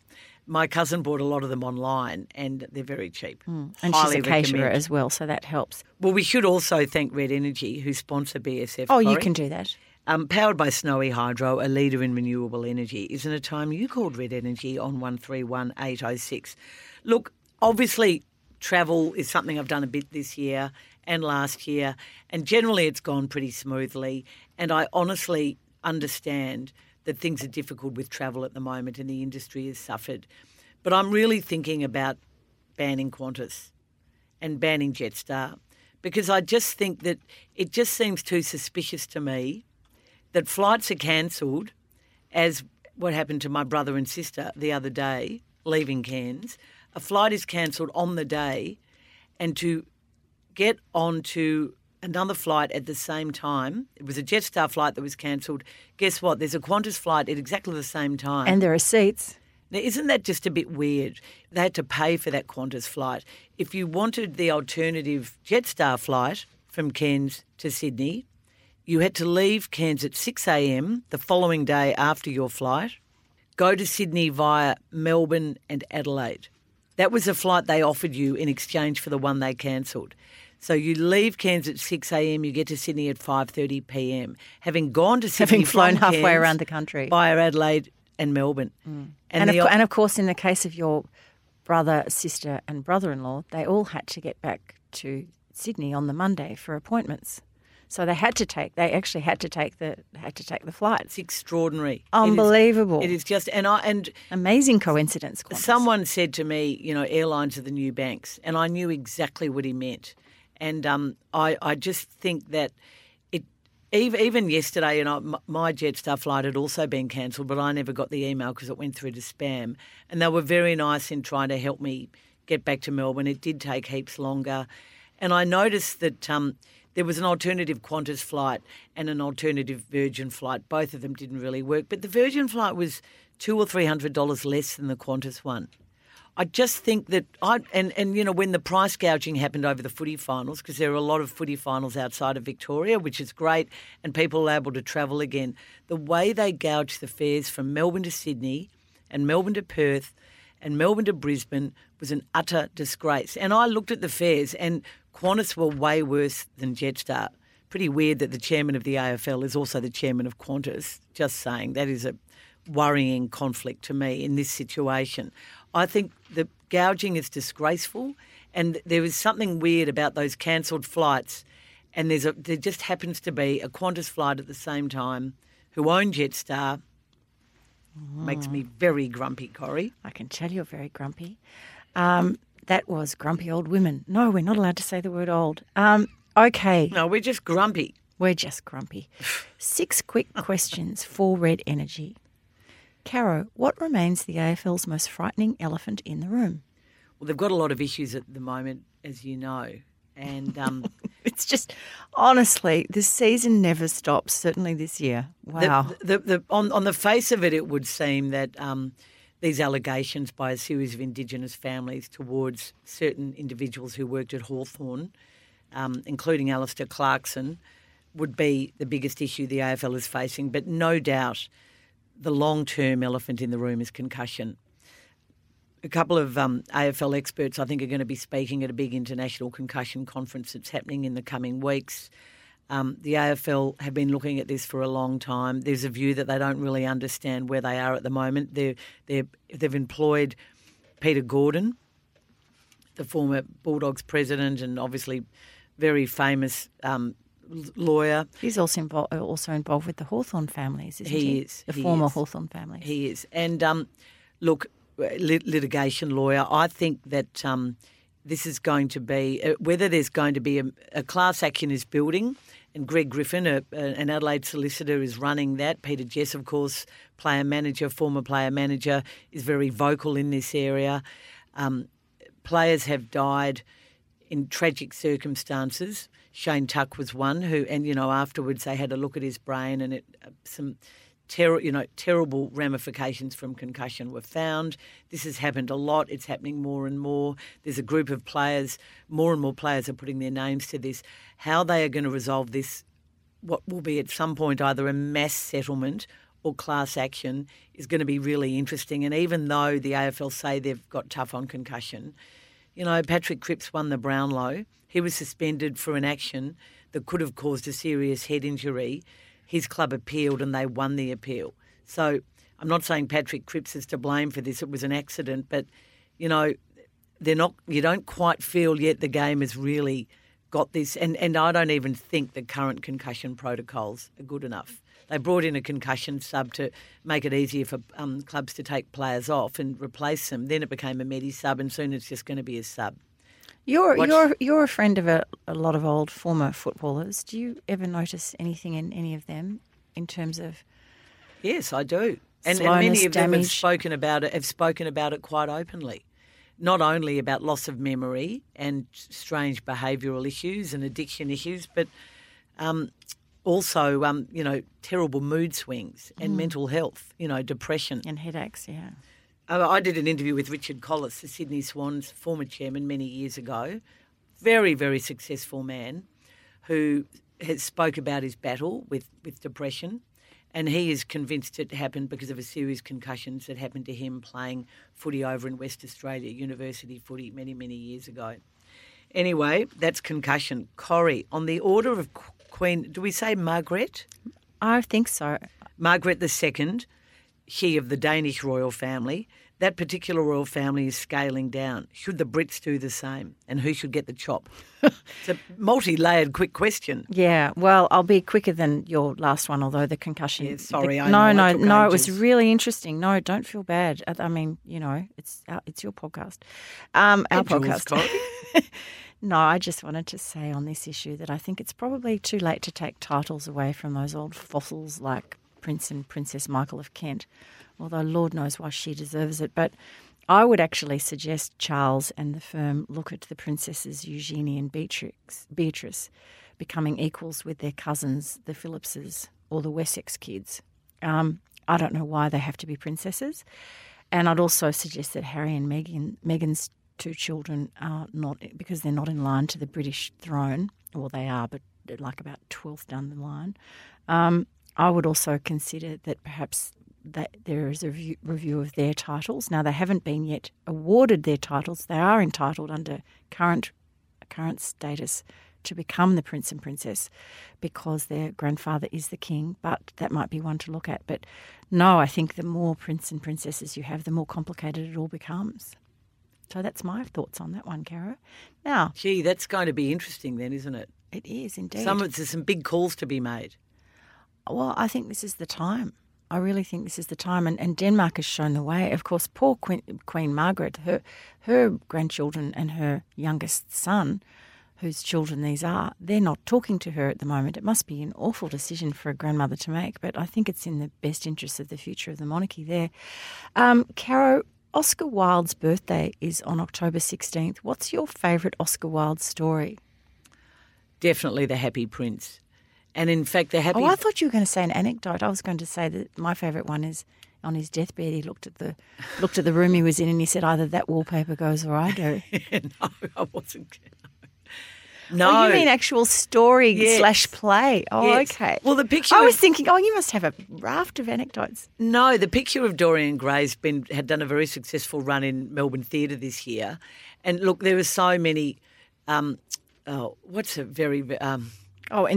My cousin bought a lot of them online and they're very cheap. Mm. And highly she's a caterer as well, so that helps. Well, we should also thank Red Energy, who sponsor BSF. Oh, Corey. You can do that. Powered by Snowy Hydro, a leader in renewable energy, is in a time you called Red Energy on 131806. Look, obviously travel is something I've done a bit this year and last year, and generally it's gone pretty smoothly, and I honestly understand that things are difficult with travel at the moment and the industry has suffered. But I'm really thinking about banning Qantas and banning Jetstar, because I just think that it just seems too suspicious to me that flights are cancelled, as what happened to my brother and sister the other day leaving Cairns. A flight is cancelled on the day, and to get onto another flight at the same time. It was a Jetstar flight that was cancelled. Guess what? There's a Qantas flight at exactly the same time. And there are seats. Now, isn't that just a bit weird? They had to pay for that Qantas flight. If you wanted the alternative Jetstar flight from Cairns to Sydney, you had to leave Cairns at 6 a.m. the following day after your flight, go to Sydney via Melbourne and Adelaide. That was the flight they offered you in exchange for the one they cancelled. So you leave Cairns at 6 a.m, you get to Sydney at 5:30 p.m. Having gone to Sydney, having flown halfway Cairns, around the country via Adelaide and Melbourne, and of course, in the case of your brother, sister, and brother-in-law, they all had to get back to Sydney on the Monday for appointments. So they had to take. They actually had to take the flight. It's extraordinary, unbelievable. It is just and amazing coincidence. Qantas. Someone said to me, you know, airlines are the new banks, and I knew exactly what he meant. And I just think that even yesterday, you know, my Jetstar flight had also been cancelled, but I never got the email because it went through to spam. And they were very nice in trying to help me get back to Melbourne. It did take heaps longer. And I noticed that there was an alternative Qantas flight and an alternative Virgin flight. Both of them didn't really work. But the Virgin flight was $200 or $300 less than the Qantas one. I just think that you know, when the price gouging happened over the footy finals, because there are a lot of footy finals outside of Victoria, which is great, and people are able to travel again, the way they gouged the fares from Melbourne to Sydney and Melbourne to Perth and Melbourne to Brisbane was an utter disgrace. And I looked at the fares, and Qantas were way worse than Jetstar. Pretty weird that the chairman of the AFL is also the chairman of Qantas, just saying. That is a worrying conflict to me in this situation. I think the gouging is disgraceful, and there is something weird about those cancelled flights, and there just happens to be a Qantas flight at the same time who own Jetstar. Makes me very grumpy, Corrie. I can tell you're very grumpy. That was grumpy old women. No, we're not allowed to say the word old. Okay. No, we're just grumpy. We're just grumpy. 6 quick questions for Red Energy. Caro, what remains the AFL's most frightening elephant in the room? Well, they've got a lot of issues at the moment, as you know. And it's just, honestly, the season never stops, certainly this year. Wow. On the face of it, it would seem that these allegations by a series of Indigenous families towards certain individuals who worked at Hawthorn, including Alistair Clarkson, would be the biggest issue the AFL is facing, but no doubt the long-term elephant in the room is concussion. A couple of AFL experts, I think, are going to be speaking at a big international concussion conference that's happening in the coming weeks. The AFL have been looking at this for a long time. There's a view that they don't really understand where they are at the moment. They've employed Peter Gordon, the former Bulldogs president and obviously very famous lawyer. He's also involved with the Hawthorn families, isn't he? He is. The former Hawthorn family. He is. And look, litigation lawyer, I think that this is going to be, whether there's going to be a class action is building, and Greg Griffin, an Adelaide solicitor, is running that. Peter Jess, of course, former player manager, is very vocal in this area. Players have died in tragic circumstances. Shane Tuck was one who, and, you know, afterwards they had a look at his brain and terrible ramifications from concussion were found. This has happened a lot. It's happening more and more. There's a group of players, more and more players are putting their names to this. How they are going to resolve this, what will be at some point either a mass settlement or class action, is going to be really interesting. And even though the AFL say they've got tough on concussion, you know, Patrick Cripps won the Brownlow. He was suspended for an action that could have caused a serious head injury. His club appealed and they won the appeal. So I'm not saying Patrick Cripps is to blame for this. It was an accident, but, you know, they're not. You don't quite feel yet the game has really got this. And I don't even think the current concussion protocols are good enough. They brought in a concussion sub to make it easier for clubs to take players off and replace them. Then it became a medi-sub, and soon it's just going to be a sub. You're a friend of a lot of old former footballers. Do you ever notice anything in any of them in terms of? Yes, I do, and many of them have spoken about it quite openly. Not only about loss of memory and strange behavioural issues and addiction issues, but. Also, you know, terrible mood swings and mental health, you know, depression. And headaches, yeah. I did an interview with Richard Collis, the Sydney Swans former chairman many years ago. Very, very successful man who has spoke about his battle with depression, and he is convinced it happened because of a series of concussions that happened to him playing footy over in West Australia, university footy many, many years ago. Anyway, that's concussion. Corrie, on the order of... Queen, do we say Margaret? I think so. Margaret II, she of the Danish royal family. That particular royal family is scaling down. Should the Brits do the same? And who should get the chop? It's a multi-layered quick question. Yeah, well, I'll be quicker than your last one, although the concussion... Yeah, sorry, No, it was really interesting. No, don't feel bad. I mean, you know, it's your podcast. Our podcast. No, I just wanted to say on this issue that I think it's probably too late to take titles away from those old fossils like Prince and Princess Michael of Kent, although Lord knows why she deserves it. But I would actually suggest Charles and the firm look at the princesses Eugenie and Beatrice becoming equals with their cousins, the Phillipses or the Wessex kids. I don't know why they have to be princesses. And I'd also suggest that Harry and Meghan's two children are not, because they're not in line to the British throne, or well, they are, but they're like about 12th down the line. I would also consider that perhaps that there is a review of their titles. Now, they haven't been yet awarded their titles. They are entitled under current status to become the Prince and Princess because their grandfather is the king, but that might be one to look at. But no, I think the more Prince and Princesses you have, the more complicated it all becomes. So that's my thoughts on that one, Caro. Now, gee, that's going to be interesting then, isn't it? It is indeed. There's some big calls to be made. Well, I think this is the time. I really think this is the time. And Denmark has shown the way. Of course, poor Queen Margaret, her grandchildren and her youngest son, whose children these are, they're not talking to her at the moment. It must be an awful decision for a grandmother to make, but I think it's in the best interest of the future of the monarchy there. Caro, Oscar Wilde's birthday is on October 16th. What's your favourite Oscar Wilde story? Definitely The Happy Prince. And in fact, The Happy... Oh, I thought you were going to say an anecdote. I was going to say that my favourite one is on his deathbed, he looked at the room he was in and he said, either that wallpaper goes or I do. No, I wasn't... No. Oh, you mean actual story slash play. Oh, yes. Okay. Well, the picture... I was thinking, you must have a raft of anecdotes. No, the picture of Dorian Gray's had done a very successful run in Melbourne Theatre this year. And, look, there were so many... and the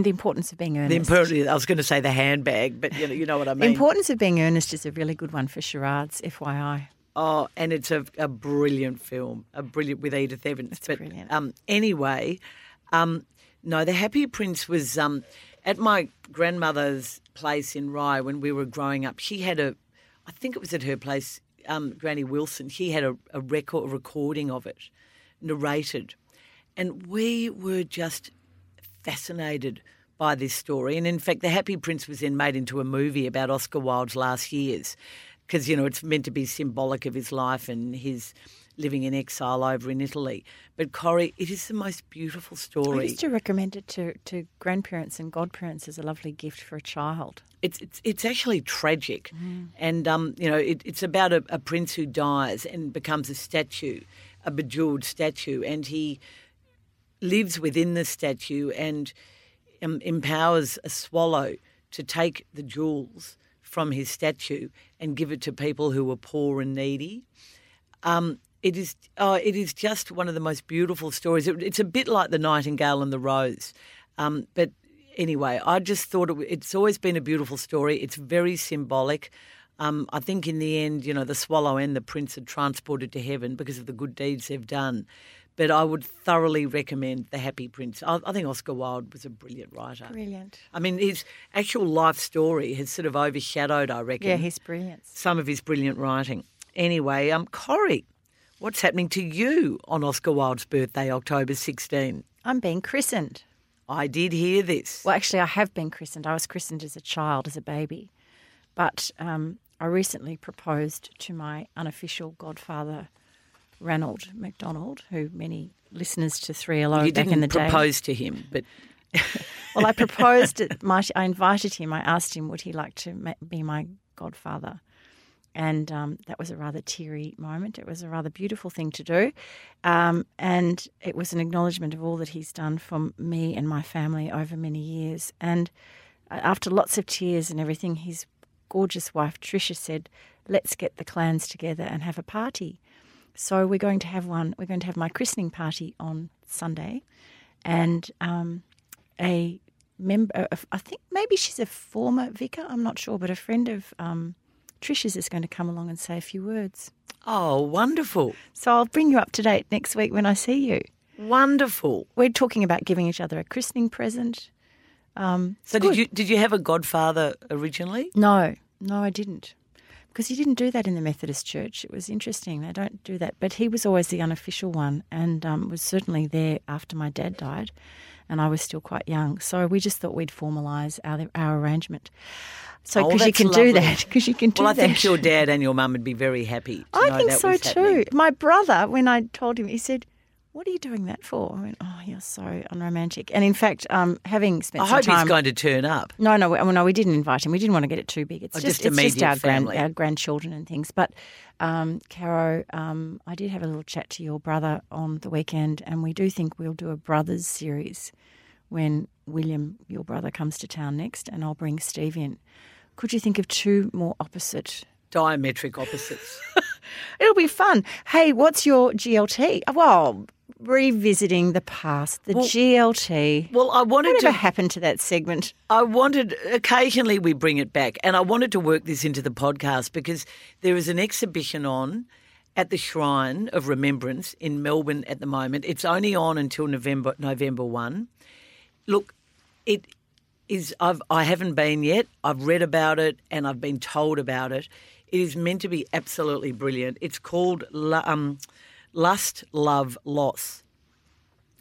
importance of being earnest. I was going to say the handbag, but you know what I mean. The importance of being earnest is a really good one for charades, FYI. Oh, and it's a brilliant film, with Edith Evans. It's brilliant. Anyway... No, The Happy Prince was at my grandmother's place in Rye when we were growing up. She had I think it was at her place, Granny Wilson, she had a recording of it, narrated. And we were just fascinated by this story. And in fact, The Happy Prince was then made into a movie about Oscar Wilde's last years because, you know, it's meant to be symbolic of his life and his living in exile over in Italy. But Corrie, it is the most beautiful story. I used to recommend it to grandparents and godparents as a lovely gift for a child. It's actually tragic. Mm. And, you know, it's about a prince who dies and becomes a statue, a bejeweled statue, and he lives within the statue and empowers a swallow to take the jewels from his statue and give it to people who were poor and needy. It is just one of the most beautiful stories. It's a bit like The Nightingale and the Rose. But anyway, I just thought it's always been a beautiful story. It's very symbolic. I think in the end, you know, the swallow and the prince are transported to heaven because of the good deeds they've done. But I would thoroughly recommend The Happy Prince. I think Oscar Wilde was a brilliant writer. Brilliant. I mean, his actual life story has sort of overshadowed, I reckon. Yeah, his brilliance. Some of his brilliant writing. Anyway, Corrie, what's happening to you on Oscar Wilde's birthday, October 16? I'm being christened. I did hear this. Well, actually, I have been christened. I was christened as a child, as a baby. But I recently proposed to my unofficial godfather, Ranald McDonald, who many listeners to 3LO back in the day. You didn't propose to him, but... Well, I proposed, I invited him, I asked him would he like to be my godfather, and that was a rather teary moment. It was a rather beautiful thing to do, and it was an acknowledgement of all that he's done for me and my family over many years. And after lots of tears and everything, his gorgeous wife Tricia said, let's get the clans together and have a party. So we're going to have one. We're going to have my christening party on Sunday, and a member of, I think maybe she's a former vicar, I'm not sure, but a friend of Trish's is going to come along and say a few words. Oh, wonderful. So I'll bring you up to date next week when I see you. Wonderful. We're talking about giving each other a christening present. So did you have a godfather originally? No, I didn't. Because he didn't do that in the Methodist Church. It was interesting. They don't do that. But he was always the unofficial one, and was certainly there after my dad died, and I was still quite young. So we just thought we'd formalise our arrangement. So because you can lovely. Do that, because you can do that. Well, I think your dad and your mum would be very happy to I know think that so was too. Happening. My brother, when I told him, he said, what are you doing that for? I went, oh, you're so unromantic. And in fact, having spent some time... I hope he's going to turn up. No, we didn't invite him. We didn't want to get it too big. It's just our grandchildren and things. But, Caro, I did have a little chat to your brother on the weekend, and we do think we'll do a brothers series when William, your brother, comes to town next, and I'll bring Steve in. Could you think of two more opposite... Diametric opposites. It'll be fun. Hey, what's your GLT? Well... Revisiting the past, the GLT. Well, I wanted Whatever happened to that segment? I wanted, occasionally we bring it back, and I wanted to work this into the podcast because there is an exhibition on at the Shrine of Remembrance in Melbourne at the moment. It's only on until November 1. Look, it is. I haven't been yet. I've read about it and I've been told about it. It is meant to be absolutely brilliant. It's called. Lust, Love, Loss.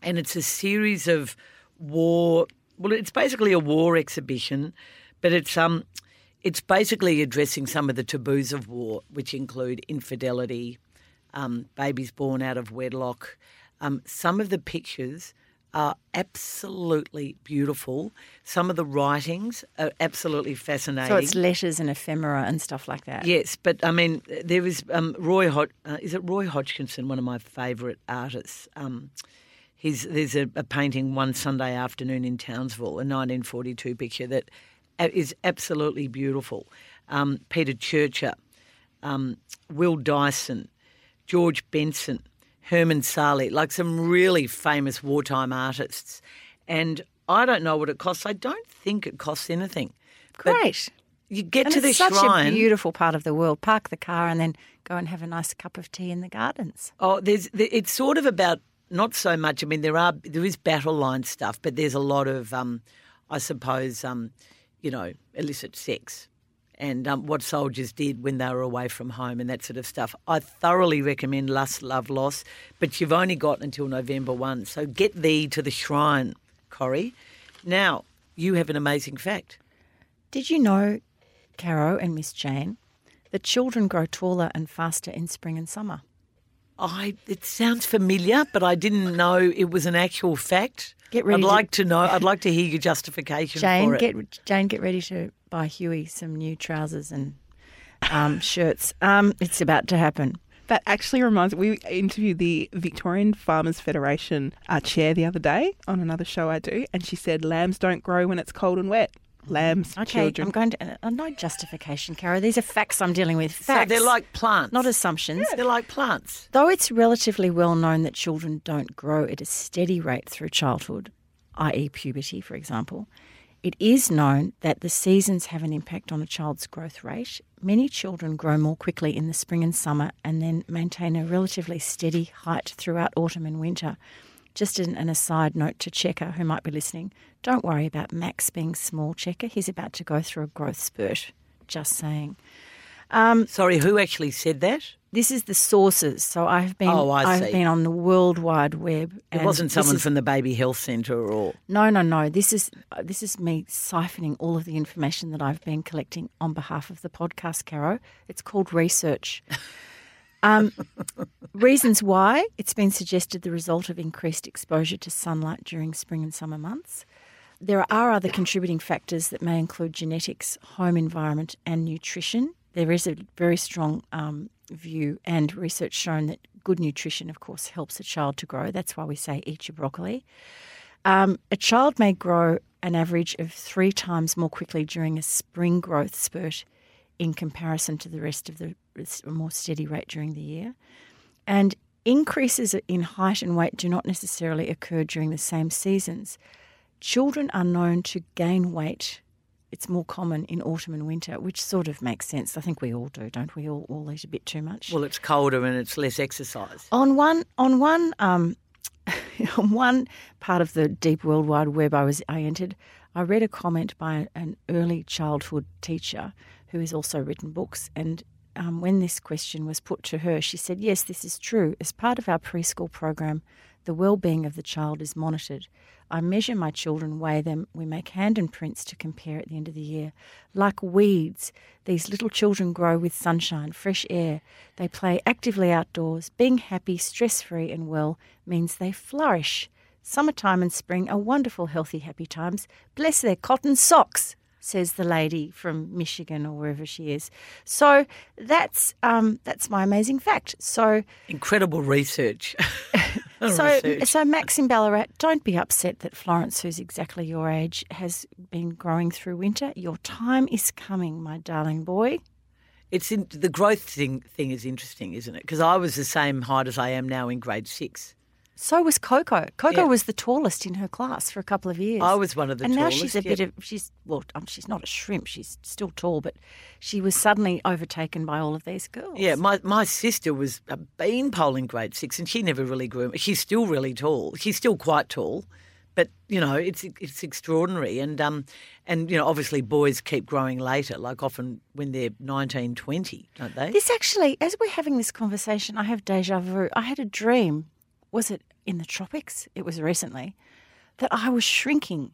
And it's a series of it's basically a war exhibition, but it's basically addressing some of the taboos of war, which include infidelity, babies born out of wedlock. Some of the pictures are absolutely beautiful. Some of the writings are absolutely fascinating. So it's letters and ephemera and stuff like that. Yes, but, I mean, there is Roy Hodgkinson, one of my favourite artists. There's a painting One Sunday Afternoon in Townsville, a 1942 picture that is absolutely beautiful. Peter Churcher, Will Dyson, George Benson, Herman Sarli, like some really famous wartime artists. And I don't know what it costs. I don't think it costs anything. Great. But you get to the Shrine. It's such a beautiful part of the world. Park the car and then go and have a nice cup of tea in the gardens. Oh, it's sort of about not so much. I mean, there is battle line stuff, but there's a lot of, I suppose, you know, illicit sex. And what soldiers did when they were away from home and that sort of stuff. I thoroughly recommend Lust, Love, Loss, but you've only got until November 1. So get thee to the Shrine, Corrie. Now, you have an amazing fact. Did you know, Caro and Miss Jane, that children grow taller and faster in spring and summer? It sounds familiar, but I didn't know it was an actual fact. I'd like to hear your justification, Jane, for it. Jane, get ready to buy Huey some new trousers and shirts. It's about to happen. That actually reminds me, we interviewed the Victorian Farmers Federation chair the other day on another show I do, and she said lambs don't grow when it's cold and wet. Lambs, okay, children. No justification, Cara. These are facts I'm dealing with. Facts. So they're like plants. Not assumptions. Yeah, they're like plants. Though it's relatively well known that children don't grow at a steady rate through childhood, i.e. puberty, for example, it is known that the seasons have an impact on a child's growth rate. Many children grow more quickly in the spring and summer and then maintain a relatively steady height throughout autumn and winter. Just an aside note to Checker, who might be listening, don't worry about Max being small, Checker. He's about to go through a growth spurt, just saying. Sorry, who actually said that? This is the sources. So I've been on the World Wide Web. It wasn't someone from the Baby Health Centre or... No. This is me siphoning all of the information that I've been collecting on behalf of the podcast, Caro. It's called research. Reasons why. It's been suggested the result of increased exposure to sunlight during spring and summer months. There are other contributing factors that may include genetics, home environment and nutrition. There is a very strong view and research shown that good nutrition, of course, helps a child to grow. That's why we say eat your broccoli. A child may grow an average of 3 times more quickly during a spring growth spurt in comparison to the rest of the more steady rate during the year. And increases in height and weight do not necessarily occur during the same seasons. Children are known to gain weight. It's more common in autumn and winter, which sort of makes sense. I think we all do, don't we? All eat a bit too much. Well, it's colder and it's less exercise. On one part of the deep World Wide Web I entered, I read a comment by an early childhood teacher who has also written books. And when this question was put to her, she said, yes, this is true. As part of our preschool program, the well-being of the child is monitored. I measure my children, weigh them. We make hand and prints to compare at the end of the year. Like weeds, these little children grow with sunshine, fresh air. They play actively outdoors. Being happy, stress-free and well means they flourish. Summertime and spring are wonderful, healthy, happy times. Bless their cotton socks, says the lady from Michigan or wherever she is. So that's my amazing fact. So incredible research. So Max in Ballarat, don't be upset that Florence, who's exactly your age, has been growing through winter. Your time is coming, my darling boy. It's the growth thing is interesting, isn't it? Because I was the same height as I am now in grade 6. So was Coco. Coco was the tallest in her class for a couple of years. I was one of the tallest. And now she's she's not a shrimp. She's still tall, but she was suddenly overtaken by all of these girls. Yeah, my sister was a beanpole in grade 6 and she never really grew. She's still really tall. She's still quite tall, but, you know, it's extraordinary. And you know, obviously boys keep growing later, like often when they're 19, 20, don't they? This actually, as we're having this conversation, I have déjà vu. I had a dream. Was it in the tropics? It was recently that I was shrinking,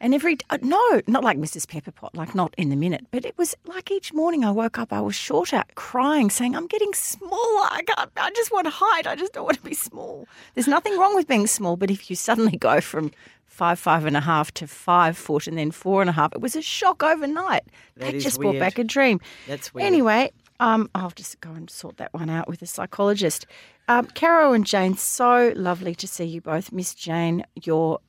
and not like Mrs. Pepperpot, like not in the minute, but it was like each morning I woke up, I was shorter, crying, saying, I'm getting smaller. I just want to hide. I just don't want to be small. There's nothing wrong with being small, but if you suddenly go from 5.5 to 5 foot and then 4.5, it was a shock overnight. That just brought back a dream. That's weird. Anyway, I'll just go and sort that one out with a psychologist. Caro and Jane, so lovely to see you both. Miss Jane, your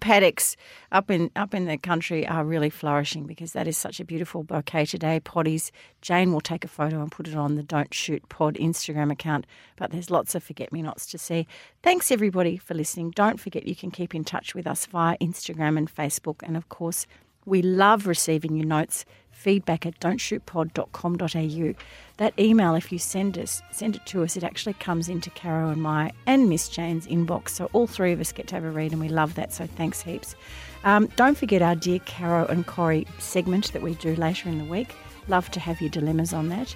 paddocks up in the country are really flourishing because that is such a beautiful bouquet today. Potties, Jane will take a photo and put it on the Don't Shoot Pod Instagram account, but there's lots of forget-me-nots to see. Thanks, everybody, for listening. Don't forget you can keep in touch with us via Instagram and Facebook, and, of course, we love receiving your notes. Feedback at don'tshootpod.com.au. That email, if you send it to us, it actually comes into Caro and my and Miss Jane's inbox. So all three of us get to have a read, and we love that. So thanks heaps. Don't forget our Dear Caro and Corrie segment that we do later in the week. Love to have your dilemmas on that.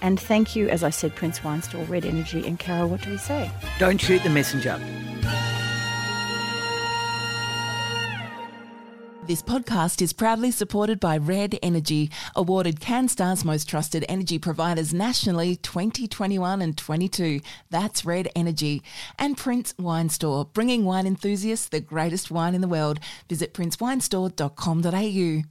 And thank you, as I said, Prince Wine Store, Red Energy, and Caro. What do we say? Don't shoot the messenger. This podcast is proudly supported by Red Energy, awarded Canstar's Most Trusted Energy Providers nationally 2021 and 22. That's Red Energy. And Prince Wine Store, bringing wine enthusiasts the greatest wine in the world. Visit princewinestore.com.au.